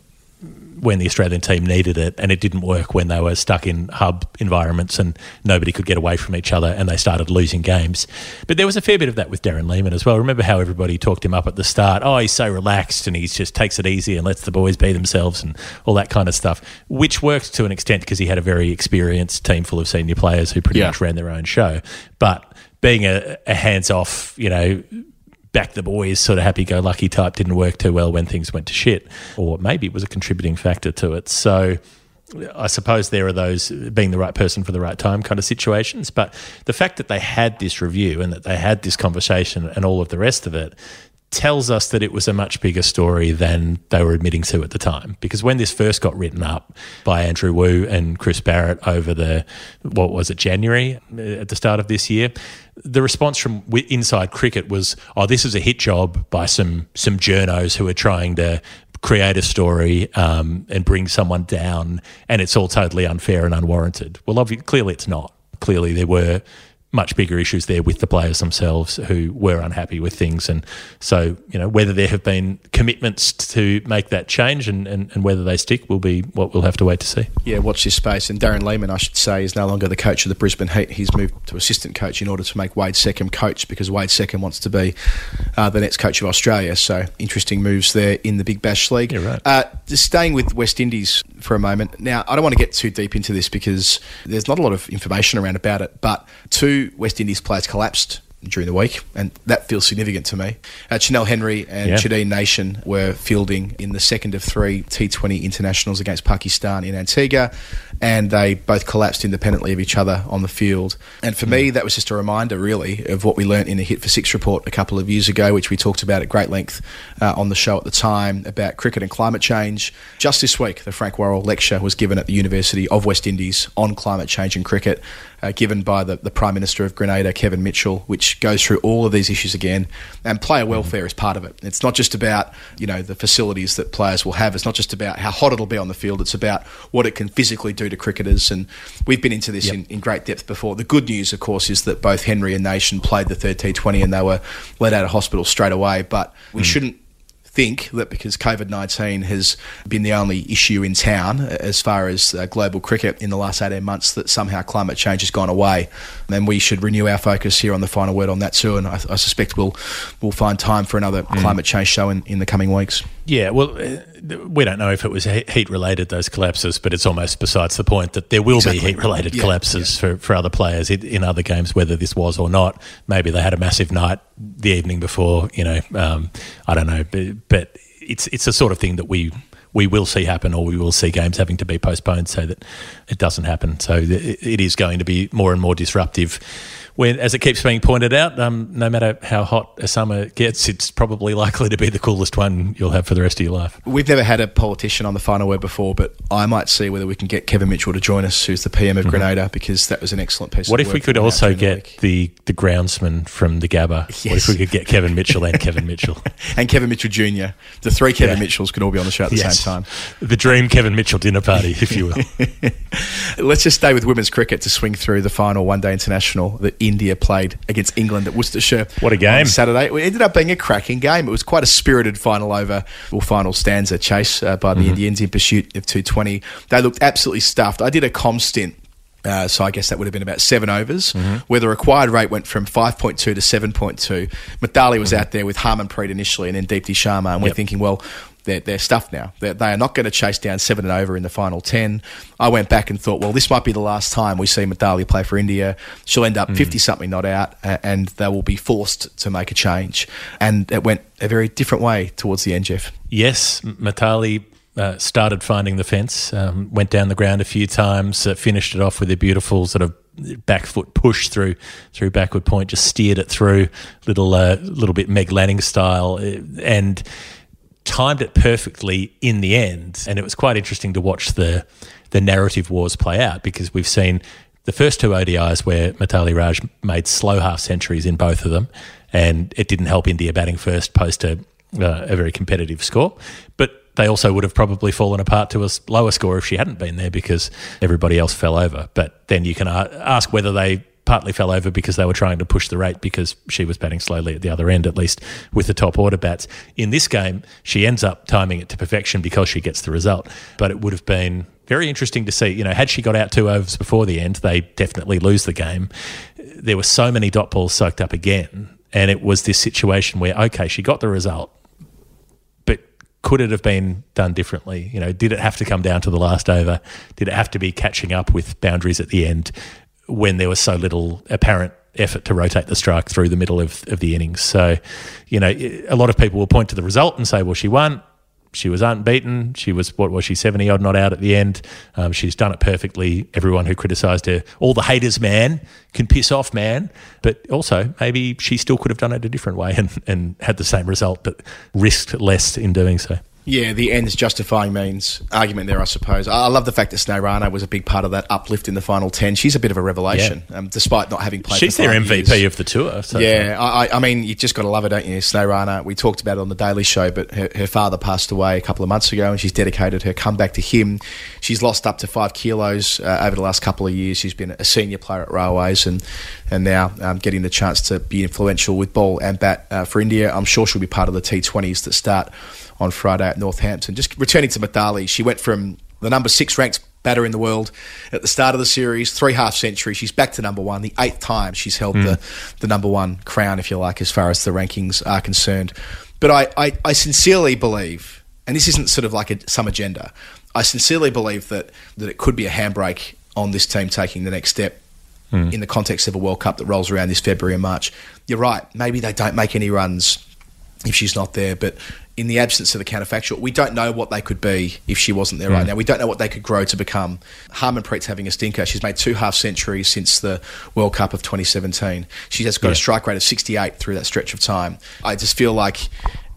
the Australian team needed it, and it didn't work when they were stuck in hub environments and nobody could get away from each other and they started losing games. But there was a fair bit of that with Darren Lehmann as well. Remember how everybody talked him up at the start? Oh, he's so relaxed and he just takes it easy and lets the boys be themselves and all that kind of stuff, which worked to an extent because he had a very experienced team full of senior players who pretty much ran their own show. But being a hands-off, you know, back the boys sort of happy-go-lucky type didn't work too well when things went to shit, or maybe it was a contributing factor to it. So I suppose there are those being the right person for the right time kind of situations, but the fact that they had this review and that they had this conversation and all of the rest of it tells us that it was a much bigger story than they were admitting to at the time. Because when this first got written up by Andrew Wu and Chris Barrett over January at the start of this year, the response from inside cricket was, oh, this is a hit job by some journos who are trying to create a story and bring someone down, and it's all totally unfair and unwarranted. Well, obviously, clearly it's not. Clearly there were much bigger issues there with the players themselves who were unhappy with things. And so, you know, whether there have been commitments to make that change and whether they stick will be what we'll have to wait to see. Yeah, watch this space. And Darren Lehmann, I should say, is no longer the coach of the Brisbane Heat. He's moved to assistant coach in order to make Wade Seckham coach, because Wade Seckham wants to be the next coach of Australia. So interesting moves there in the Big Bash League. Yeah, right. Just staying with West Indies for a moment. Now, I don't want to get too deep into this because there's not a lot of information around about it, but two West Indies players collapsed during the week, and that feels significant to me. Chanel Henry and Chideen Nation were fielding in the second of three T20 internationals against Pakistan in Antigua, and they both collapsed independently of each other on the field. And for me, that was just a reminder, really, of what we learnt in the Hit for Six report a couple of years ago, which we talked about at great length on the show at the time, about cricket and climate change. Just this week, the Frank Worrell lecture was given at the University of West Indies on climate change and cricket, given by the Prime Minister of Grenada, Kevin Mitchell, which goes through all of these issues again. And player welfare is part of it. It's not just about, you know, the facilities that players will have. It's not just about how hot it'll be on the field. It's about what it can physically do to cricketers. And we've been into this in great depth before. The good news, of course, is that both Henry and Nation played the third T20 and they were let out of hospital straight away. But we shouldn't think that because COVID-19 has been the only issue in town as far as global cricket in the last 18 months that somehow climate change has gone away. Then we should renew our focus here on the Final Word on that too, and I suspect we'll find time for another climate change show in the coming weeks. Yeah, well, we don't know if it was heat-related, those collapses, but it's almost besides the point that there will be heat-related collapses for other players in other games, whether this was or not. Maybe they had a massive night the evening before, you know, I don't know. But it's the sort of thing that we will see happen, or we will see games having to be postponed so that it doesn't happen. So it is going to be more and more disruptive. When, as it keeps being pointed out, no matter how hot a summer gets, it's probably likely to be the coolest one you'll have for the rest of your life. We've never had a politician on the Final Word before, but I might see whether we can get Kevin Mitchell to join us, who's the PM of Grenada, because that was an excellent piece of work. What if we could also get the groundsman from the Gabba? Yes. What if we could get Kevin Mitchell and Kevin Mitchell? And Kevin Mitchell Jr. The three Kevin Mitchells could all be on the show at the same time. The dream Kevin Mitchell dinner party, if you will. Let's just stay with women's cricket to swing through the final one-day international that India played against England at Worcestershire. What a game. On Saturday. It ended up being a cracking game. It was quite a spirited final over, or final stanza chase by the Indians in pursuit of 220. They looked absolutely stuffed. I did a comm stint. So I guess that would have been about 7 overs, where the required rate went from 5.2 to 7.2. Mitali was out there with Harmanpreet initially and then Deepti Sharma, and we're thinking, well, they're stuffed now. They are not going to chase down 7 and over in the final 10. I went back and thought, well, this might be the last time we see Mitali play for India. She'll end up 50-something not out, and they will be forced to make a change. And it went a very different way towards the end, Jeff. Yes, Mitali started finding the fence, went down the ground a few times, finished it off with a beautiful sort of back foot push through backward point, just steered it through, little bit Meg Lanning style, and timed it perfectly in the end. And it was quite interesting to watch the narrative wars play out, because we've seen the first 2 ODIs where Mitali Raj made slow half centuries in both of them, and it didn't help India batting first post a very competitive score. But they also would have probably fallen apart to a lower score if she hadn't been there, because everybody else fell over. But then you can ask whether they partly fell over because they were trying to push the rate, because she was batting slowly at the other end, at least with the top order bats. In this game, she ends up timing it to perfection because she gets the result. But it would have been very interesting to see, you know, had she got out 2 overs before the end, they definitely lose the game. There were so many dot balls soaked up again, and it was this situation where, okay, she got the result. Could it have been done differently? You know, did it have to come down to the last over? Did it have to be catching up with boundaries at the end when there was so little apparent effort to rotate the strike through the middle of the innings? So, you know, a lot of people will point to the result and say, well, she won. She was unbeaten. She was, 70-odd not out at the end. She's done it perfectly. Everyone who criticised her, all the haters, man, can piss off, man. But also, maybe she still could have done it a different way and had the same result, but risked less in doing so. Yeah, the ends justifying means argument there, I suppose. I love the fact that Sneh Rana was a big part of that uplift in the final 10. She's a bit of a revelation, despite not having played. She's their MVP years. Of the tour. So yeah, I mean, you just got to love her, don't you? Sneh Rana, we talked about it on The Daily Show, but her father passed away a couple of months ago, and she's dedicated her comeback to him. She's lost up to 5 kilos over the last couple of years. She's been a senior player at Railways and now getting the chance to be influential with ball and bat for India. I'm sure she'll be part of the T20s that start on Friday at Northampton. Just returning to Mitali, she went from the number 6 ranked batter in the world at the start of the series, 3 half centuries. She's back to number 1, the 8th time she's held the number 1 crown, if you like, as far as the rankings are concerned. But I sincerely believe, and this isn't sort of like some agenda, I sincerely believe that it could be a handbrake on this team taking the next step in the context of a World Cup that rolls around this February and March. You're right, maybe they don't make any runs if she's not there, but in the absence of the counterfactual, we don't know what they could be if she wasn't there right now. We don't know what they could grow to become. Harmanpreet's having a stinker. She's made 2 half-centuries since the World Cup of 2017. She has got a strike rate of 68 through that stretch of time. I just feel like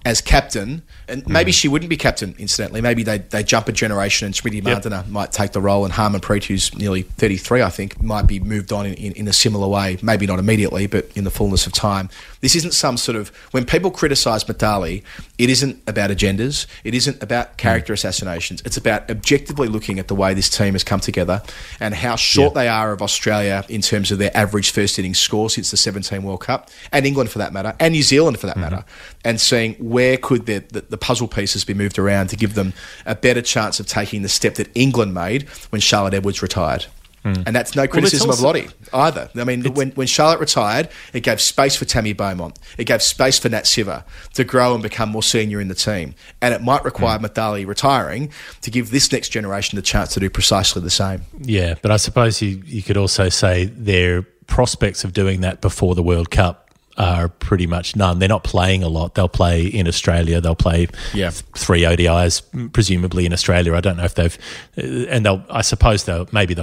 as captain, and maybe she wouldn't be captain, incidentally. Maybe they jump a generation and Smriti Mandana might take the role, and Harmanpreet, who's nearly 33, I think, might be moved on in a similar way. Maybe not immediately, but in the fullness of time. This isn't some sort of... When people criticise Mitali, it isn't about agendas. It isn't about character assassinations. It's about objectively looking at the way this team has come together and how short they are of Australia in terms of their average first innings score since the 17 World Cup, and England for that matter, and New Zealand for that matter, and seeing where could the puzzle pieces be moved around to give them a better chance of taking the step that England made when Charlotte Edwards retired. And that's no criticism of Lottie either. I mean, when Charlotte retired, it gave space for Tammy Beaumont. It gave space for Nat Siver to grow and become more senior in the team. And it might require Mitali retiring to give this next generation the chance to do precisely the same. Yeah, but I suppose you could also say their prospects of doing that before the World Cup are pretty much none. They're not playing a lot. They'll play in Australia. They'll play 3 ODIs, presumably in Australia. I don't know if they've... And they'll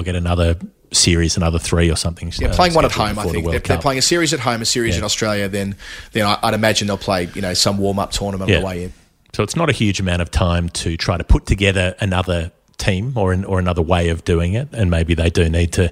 get another series, another 3 or something. Yeah, playing one at home, I think. They're playing a series at home, a series in Australia, then I'd imagine they'll play some warm-up tournament on the way in. So it's not a huge amount of time to try to put together another team or another way of doing it, and maybe they do need to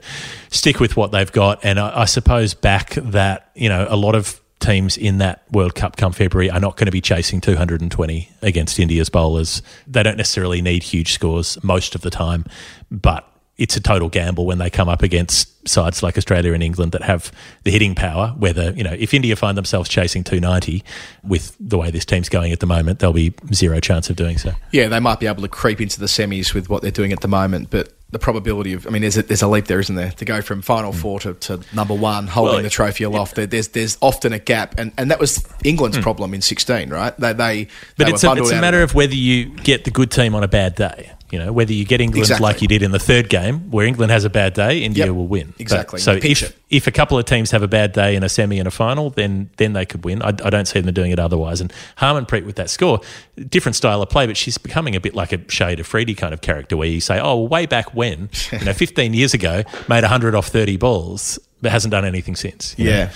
stick with what they've got. And I suppose back that a lot of teams in that World Cup come February are not going to be chasing 220 against India's bowlers. They don't necessarily need huge scores most of the time, but it's a total gamble when they come up against sides like Australia and England that have the hitting power, whether, if India find themselves chasing 290 with the way this team's going at the moment, there'll be zero chance of doing so. Yeah, they might be able to creep into the semis with what they're doing at the moment, but the probability of... I mean, there's a leap there, isn't there? To go from Final Four to number one, holding the trophy aloft, there's often a gap. And that was England's problem in 16, right? It's a matter of whether you get the good team on a bad day. Whether you get England like you did in the third game, where England has a bad day, India will win. Exactly. But, so if a couple of teams have a bad day in a semi and a final, then they could win. I don't see them doing it otherwise. And Harmanpreet with that score, different style of play, but she's becoming a bit like a shade of Freddie kind of character where you say, oh, well, way back when, 15 years ago, made 100 off 30 balls, but hasn't done anything since. Yeah.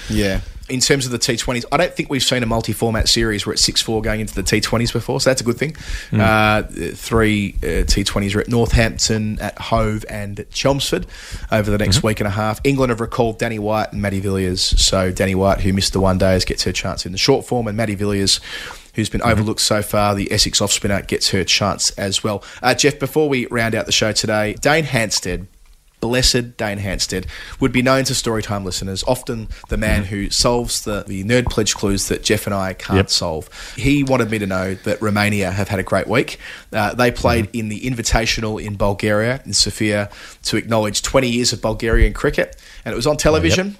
In terms of the T20s, I don't think we've seen a multi-format series where it's 6-4 going into the T20s before, so that's a good thing. 3 T20s are at Northampton, at Hove and at Chelmsford over the next week and a half. England have recalled Danny White and Maddie Villiers, so Danny White, who missed the one days, gets her chance in the short form, and Maddie Villiers, who's been overlooked so far, the Essex off-spinner, gets her chance as well. Jeff, before we round out the show today, Dane Hanstead, blessed Dane Hanstead, would be known to Storytime listeners, often the man who solves the nerd pledge clues that Jeff and I can't solve. He wanted me to know that Romania have had a great week. They played in the Invitational in Bulgaria, in Sofia, to acknowledge 20 years of Bulgarian cricket, and it was on television.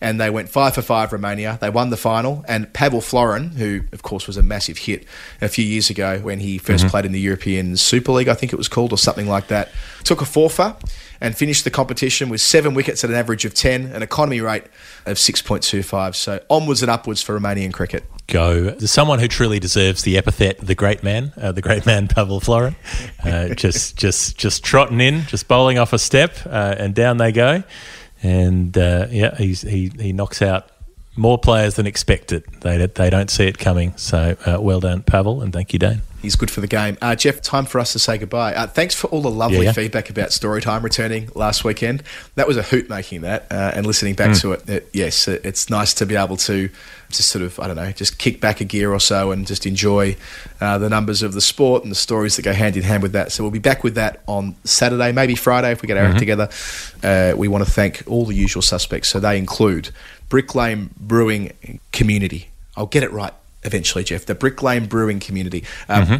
And they went 5 for 5, Romania. They won the final. And Pavel Florin, who, of course, was a massive hit a few years ago when he first played in the European Super League, I think it was called, or something like that, took a 4 for and finished the competition with 7 wickets at an average of 10, an economy rate of 6.25. So onwards and upwards for Romanian cricket. Go. There's someone who truly deserves the epithet, the great man Pavel Florin. Just trotting in, just bowling off a step, and down they go. And he knocks out more players than expected. They don't see it coming. So well done, Pavel, and thank you, Dane. He's good for the game. Jeff, time for us to say goodbye. Thanks for all the lovely feedback about Storytime returning last weekend. That was a hoot making that and listening back to it. It's nice to be able to just sort of, just kick back a gear or so and just enjoy the numbers of the sport and the stories that go hand in hand with that. So we'll be back with that on Saturday, maybe Friday if we get our act together. We want to thank all the usual suspects. So they include Brick Lane Brewing Community. I'll get it right eventually, Jeff, the Brick Lane Brewing Community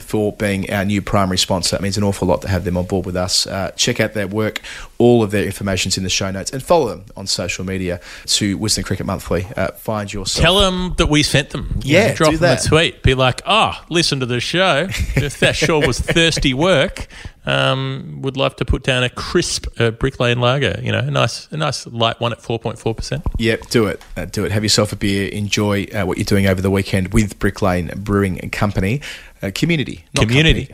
for being our new primary sponsor. It means an awful lot to have them on board with us. Check out their work. All of their information's in the show notes, and follow them on social media to Wisden Cricket Monthly. Find yourself. Tell them that we sent them. Yeah, drop them a tweet. Be like, listen to the show. If that sure was thirsty work, Would love to put down a crisp Brick Lane lager, you know, a nice light one at 4.4%. Yep, do it. Do it. Have yourself a beer. Enjoy what you're doing over the weekend with Brick Lane Brewing Company. Community. I love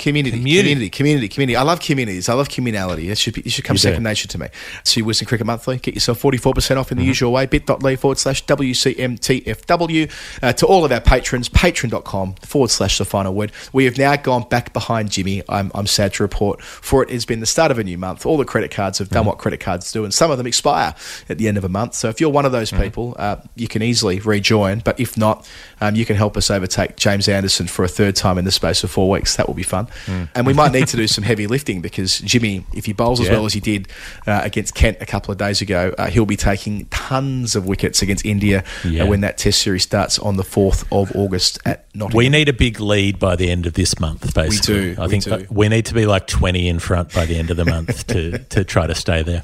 communities. I love communality. It should come second nature to me. See Wisden Cricket Monthly. Get yourself 44% off in the usual way. bit.ly/WCMTFW. To all of our patrons, patron.com/thefinalword. We have now gone back behind Jimmy. I'm sad to report. For it has been the start of a new month. All the credit cards have done what credit cards do, and some of them expire at the end of a month. So if you're one of those people, you can easily rejoin. But if not, you can help us overtake James Anderson for a third time in this space of 4 weeks. That will be fun. And we might need to do some heavy lifting, because Jimmy, if he bowls as well as he did against Kent a couple of days ago, he'll be taking tons of wickets against India when that test series starts on the 4th of August at Nottingham. We need a big lead by the end of this month, basically. I think we need to be like 20 in front by the end of the month to try to stay there.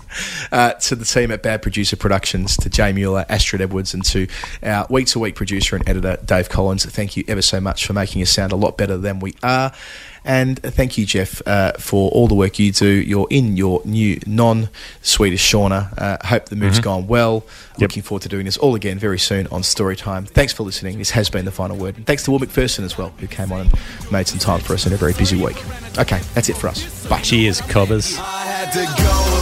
To the team at Bad Producer Productions, to Jay Mueller, Astrid Edwards, and to our week-to-week producer and editor, Dave Collins, thank you ever so much for making us sound a lot better than we are. And thank you, Jeff, for all the work you do. You're in your new non-Swedish sauna. Hope the move's gone well. Looking forward to doing this all again very soon on Storytime. Thanks for listening. This has been The Final Word. And thanks to Will Macpherson as well, who came on and made some time for us in a very busy week. Okay, that's it for us. Bye. Cheers, cobbers. I had to go.